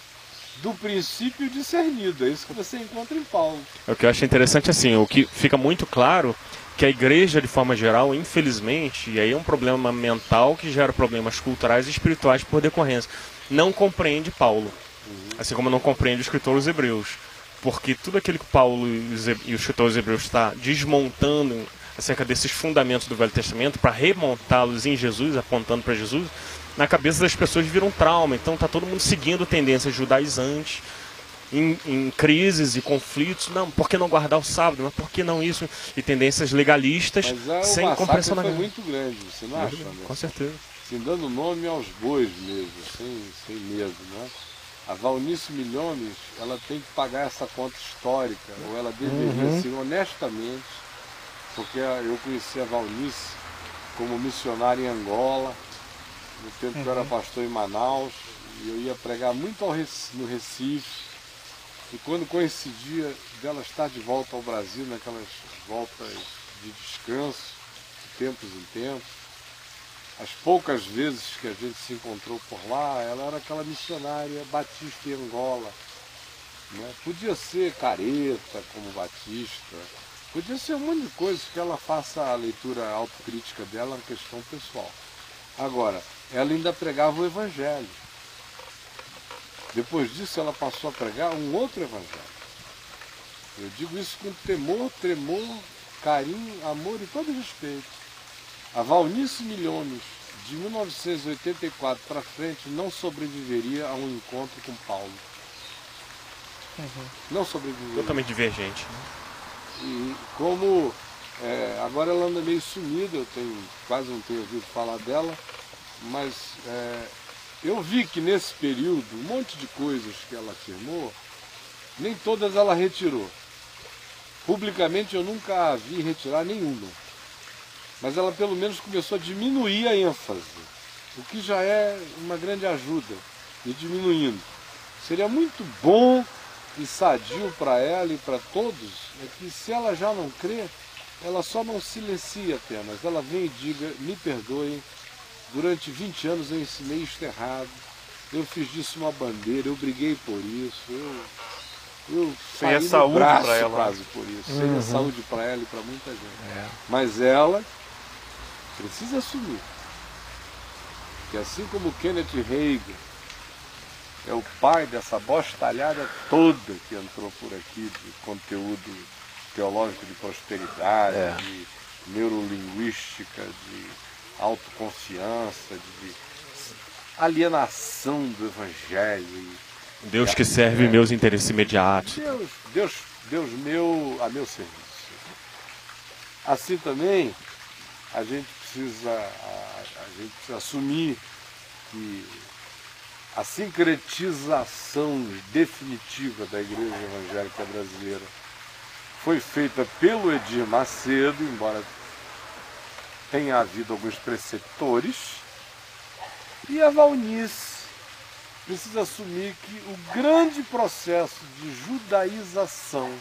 do princípio discernido. É isso que você encontra em Paulo. O que eu acho interessante, assim, o que fica muito claro, que a igreja, de forma geral, infelizmente, e aí é um problema mental que gera problemas culturais e espirituais por decorrência, não compreende Paulo, assim como não compreende os escritores hebreus. Porque tudo aquilo que Paulo e os escritores hebreus estão desmontando acerca desses fundamentos do Velho Testamento, para remontá-los em Jesus, apontando para Jesus, na cabeça das pessoas vira um trauma. Então está todo mundo seguindo tendências judaizantes, em crises e conflitos. Não, por que não guardar o sábado? Mas por que não isso? E tendências legalistas, sem compreensão na vida. Mas é muito grande, você não acha? Né? Com certeza. Assim, dando nome aos bois mesmo, sem medo, né? A Valnice Milhões, ela tem que pagar essa conta histórica, ou ela deveria, assim, honestamente, porque eu conheci a Valnice como missionária em Angola, no tempo que eu era pastor em Manaus, e eu ia pregar muito no Recife, e quando coincidia dela estar de volta ao Brasil, naquelas voltas de descanso, de tempos em tempos, as poucas vezes que a gente se encontrou por lá, ela era aquela missionária batista em Angola, né? Podia ser careta como batista, podia ser um monte de coisa, que ela faça a leitura autocrítica dela, uma questão pessoal. Agora, ela ainda pregava o evangelho. Depois disso, ela passou a pregar um outro evangelho. Eu digo isso com tremor, carinho, amor e todo respeito. A Valnice Milhões, de 1984 para frente, não sobreviveria a um encontro com Paulo. Não sobreviveria. Totalmente divergente, né? E como agora ela anda meio sumida, eu quase não tenho ouvido falar dela, mas eu vi que nesse período, um monte de coisas que ela afirmou, nem todas ela retirou. Publicamente eu nunca a vi retirar nenhuma, mas ela pelo menos começou a diminuir a ênfase, o que já é uma grande ajuda, e diminuindo. Seria muito bom e sadio para ela e para todos, é que se ela já não crê, ela só não silencia apenas, ela vem e diga: me perdoem, durante 20 anos eu ensinei isto errado, eu fiz disso uma bandeira, eu briguei por isso, eu saí no braço quase por isso, seria saúde para ela e para muita gente. É. Mas ela precisa assumir que, assim como Kenneth Hagin é o pai dessa bostalhada toda que entrou por aqui de conteúdo teológico de prosperidade, de neurolinguística, de autoconfiança, de alienação do evangelho. Deus que serve meus interesses imediatos. Deus meu a meu serviço. Assim também a gente precisa assumir que a sincretização definitiva da igreja evangélica brasileira foi feita pelo Edir Macedo, embora tenha havido alguns preceptores, e a Valnice precisa assumir que o grande processo de judaização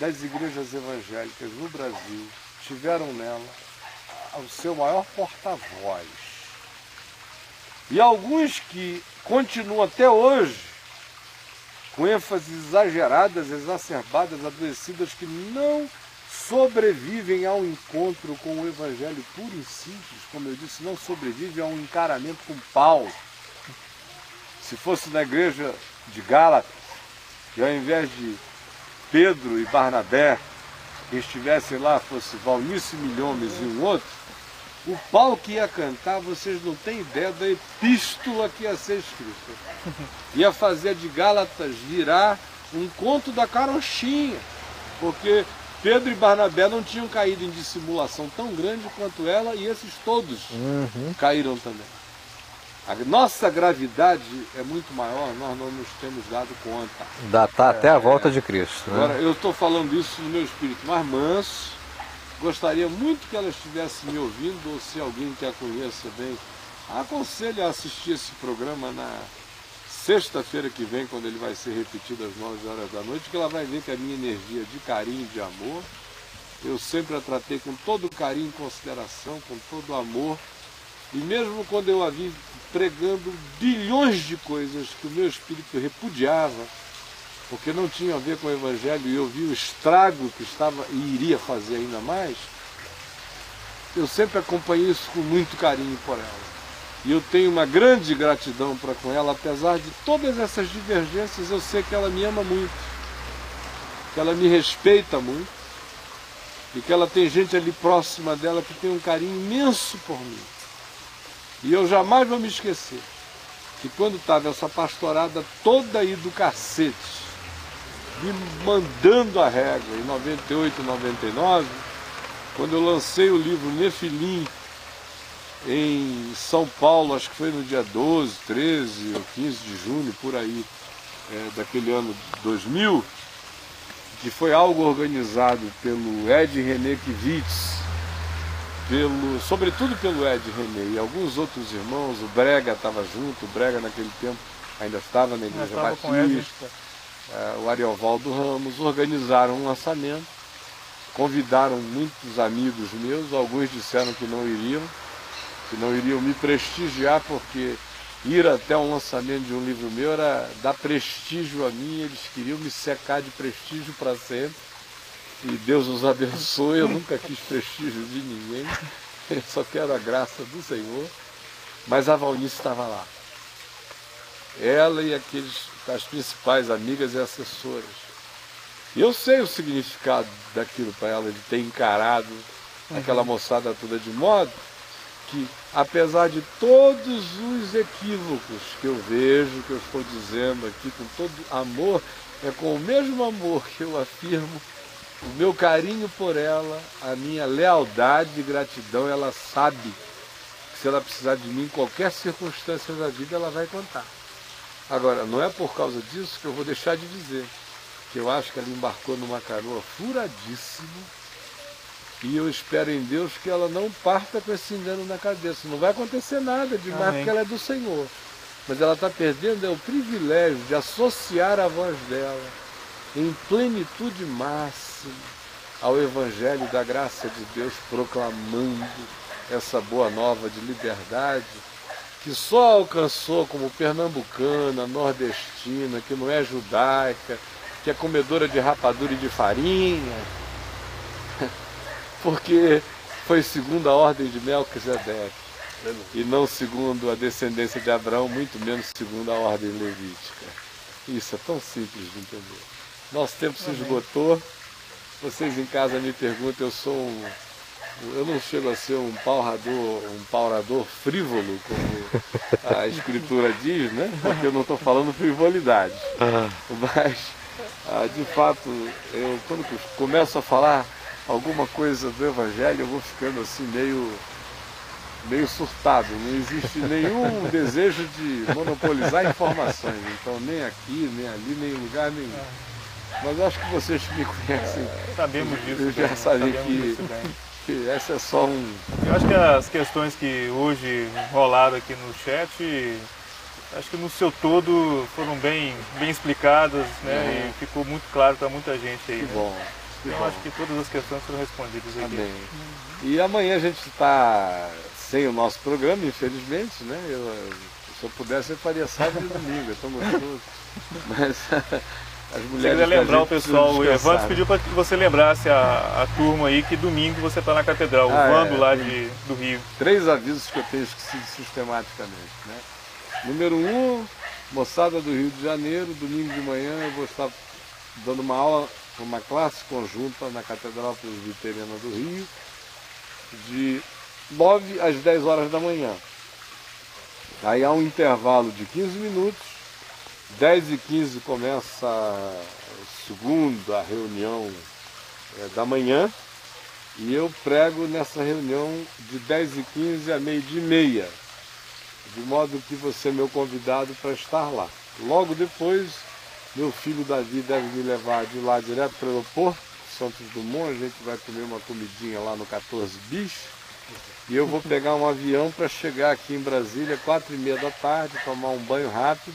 das igrejas evangélicas no Brasil tiveram nela o seu maior porta-voz, E alguns que continuam até hoje com ênfases exageradas, exacerbadas, adoecidas, que não sobrevivem ao encontro com o Evangelho puro e simples, como eu disse, não sobrevivem a um encaramento com Paulo. Se fosse na igreja de Gálatas, e ao invés de Pedro e Barnabé, que estivessem lá, fosse Valnice Milhões e um outro, o Paulo que ia cantar, vocês não têm ideia da epístola que ia ser escrita. Ia fazer de Gálatas virar um conto da carochinha, porque Pedro e Barnabé não tinham caído em dissimulação tão grande quanto ela, e esses todos caíram também. A nossa gravidade é muito maior, nós não nos temos dado conta. Datar até a volta de Cristo. Agora, eu estou falando isso no meu espírito mais manso. Gostaria muito que ela estivesse me ouvindo, ou se alguém que a conheça bem, aconselho a assistir esse programa na sexta-feira que vem, quando ele vai ser repetido às 21h, que ela vai ver que a minha energia de carinho, de amor, eu sempre a tratei com todo carinho e consideração, com todo amor. E mesmo quando eu a vi pregando bilhões de coisas que o meu espírito repudiava, porque não tinha a ver com o Evangelho, e eu vi o estrago que estava e iria fazer ainda mais, eu sempre acompanhei isso com muito carinho por ela. E eu tenho uma grande gratidão para com ela, apesar de todas essas divergências, eu sei que ela me ama muito, que ela me respeita muito, e que ela tem gente ali próxima dela que tem um carinho imenso por mim. E eu jamais vou me esquecer que quando estava essa pastorada toda aí do cacete, me mandando a régua em 98, 99, quando eu lancei o livro Nefilim em São Paulo, acho que foi no dia 12, 13 ou 15 de junho, por aí, daquele ano 2000, que foi algo organizado pelo Ed René Kivitz, sobretudo pelo Ed René e alguns outros irmãos. O Brega estava junto, o Brega naquele tempo ainda estava na Igreja Batista, o Ariovaldo Ramos, organizaram um lançamento, convidaram muitos amigos meus, alguns disseram que não iriam me prestigiar, porque ir até um lançamento de um livro meu era dar prestígio a mim, eles queriam me secar de prestígio para sempre. E Deus os abençoe, eu nunca quis prestígio de ninguém, eu só quero a graça do Senhor. Mas a Valnice estava lá. Ela e as principais amigas e assessoras. E eu sei o significado daquilo para ela, de ter encarado aquela moçada toda, de modo que, apesar de todos os equívocos que eu vejo, que eu estou dizendo aqui com todo amor, é com o mesmo amor que eu afirmo o meu carinho por ela, a minha lealdade e gratidão. Ela sabe que se ela precisar de mim em qualquer circunstância da vida, ela vai contar. Agora, não é por causa disso que eu vou deixar de dizer que eu acho que ela embarcou numa canoa furadíssima, e eu espero em Deus que ela não parta com esse engano na cabeça. Não vai acontecer nada demais, amém, porque ela é do Senhor. Mas ela está perdendo o privilégio de associar a voz dela em plenitude máxima ao Evangelho da graça de Deus, proclamando essa boa nova de liberdade, que só alcançou como pernambucana, nordestina, que não é judaica, que é comedora de rapadura e de farinha, porque foi segundo a ordem de Melquisedeque, e não segundo a descendência de Abraão, muito menos segundo a ordem levítica. Isso é tão simples de entender. Nosso tempo se esgotou. Vocês em casa me perguntam, eu não chego a ser um paurador frívolo, como a escritura diz, né? Porque eu não estou falando frivolidade. Mas, de fato, eu, quando começo a falar alguma coisa do Evangelho, eu vou ficando assim meio surtado. Não existe nenhum desejo de monopolizar informações. Então, nem aqui, nem ali, nem em lugar nenhum. Mas acho que vocês que me conhecem, sabemos disso. Eu já sabia que essa é só um... Eu acho que as questões que hoje rolaram aqui no chat, acho que no seu todo foram bem explicadas, né? E ficou muito claro para muita gente aí. Que bom. Né? Então acho que todas as questões foram respondidas aqui. Amém. E amanhã a gente está sem o nosso programa, infelizmente, né? Eu Se eu pudesse, eu faria sábado e domingo, é tão gostoso. Mas as mulheres... Você quiser lembrar o pessoal, o Evandro pediu para que você lembrasse a turma aí que domingo você está na catedral, o Vando lá do Rio. 3 avisos que eu tenho esquecido sistematicamente, né? Número 1, moçada do Rio de Janeiro, domingo de manhã eu vou estar dando uma aula, uma classe conjunta na Catedral Presbiteriana do Rio, de 9 às 10 horas da manhã. Aí há um intervalo de 15 minutos, 10h15 começa a segunda reunião da manhã, e eu prego nessa reunião de 10h15 a meio-dia e meia, de modo que você é meu convidado para estar lá. Logo depois, meu filho Davi deve me levar de lá direto para o aeroporto, Santos Dumont, a gente vai comer uma comidinha lá no 14 Bis, e eu vou pegar um avião para chegar aqui em Brasília 4h30 da tarde, tomar um banho rápido.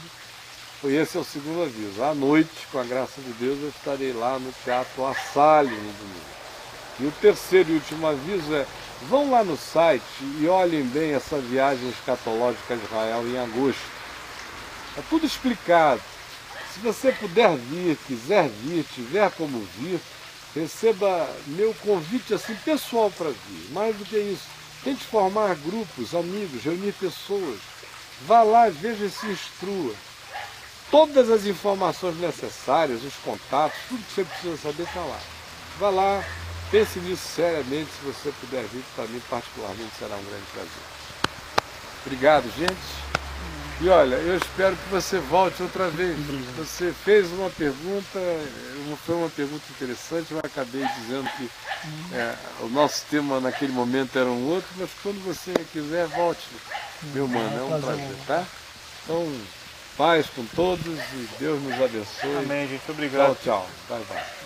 E esse é o segundo aviso. À noite, com a graça de Deus, eu estarei lá no Teatro La Salle no domingo. E o terceiro e último aviso é: vão lá no site e olhem bem essa viagem escatológica a Israel em agosto. É tudo explicado. Se você puder vir, quiser vir, tiver como vir, receba meu convite assim pessoal para vir. Mais do que isso, tente formar grupos, amigos, reunir pessoas. Vá lá, veja e se instrua. Todas as informações necessárias, os contatos, tudo que você precisa saber está lá. Vá lá, pense nisso seriamente. Se você puder vir, para mim particularmente será um grande prazer. Obrigado, gente. E olha, eu espero que você volte outra vez. Você fez uma pergunta, foi uma pergunta interessante, eu acabei dizendo que o nosso tema naquele momento era um outro, mas quando você quiser, volte, meu mano, é um prazer, tá? Então, paz com todos e Deus nos abençoe. Amém, gente, obrigado. Tchau, tchau. Bye, bye.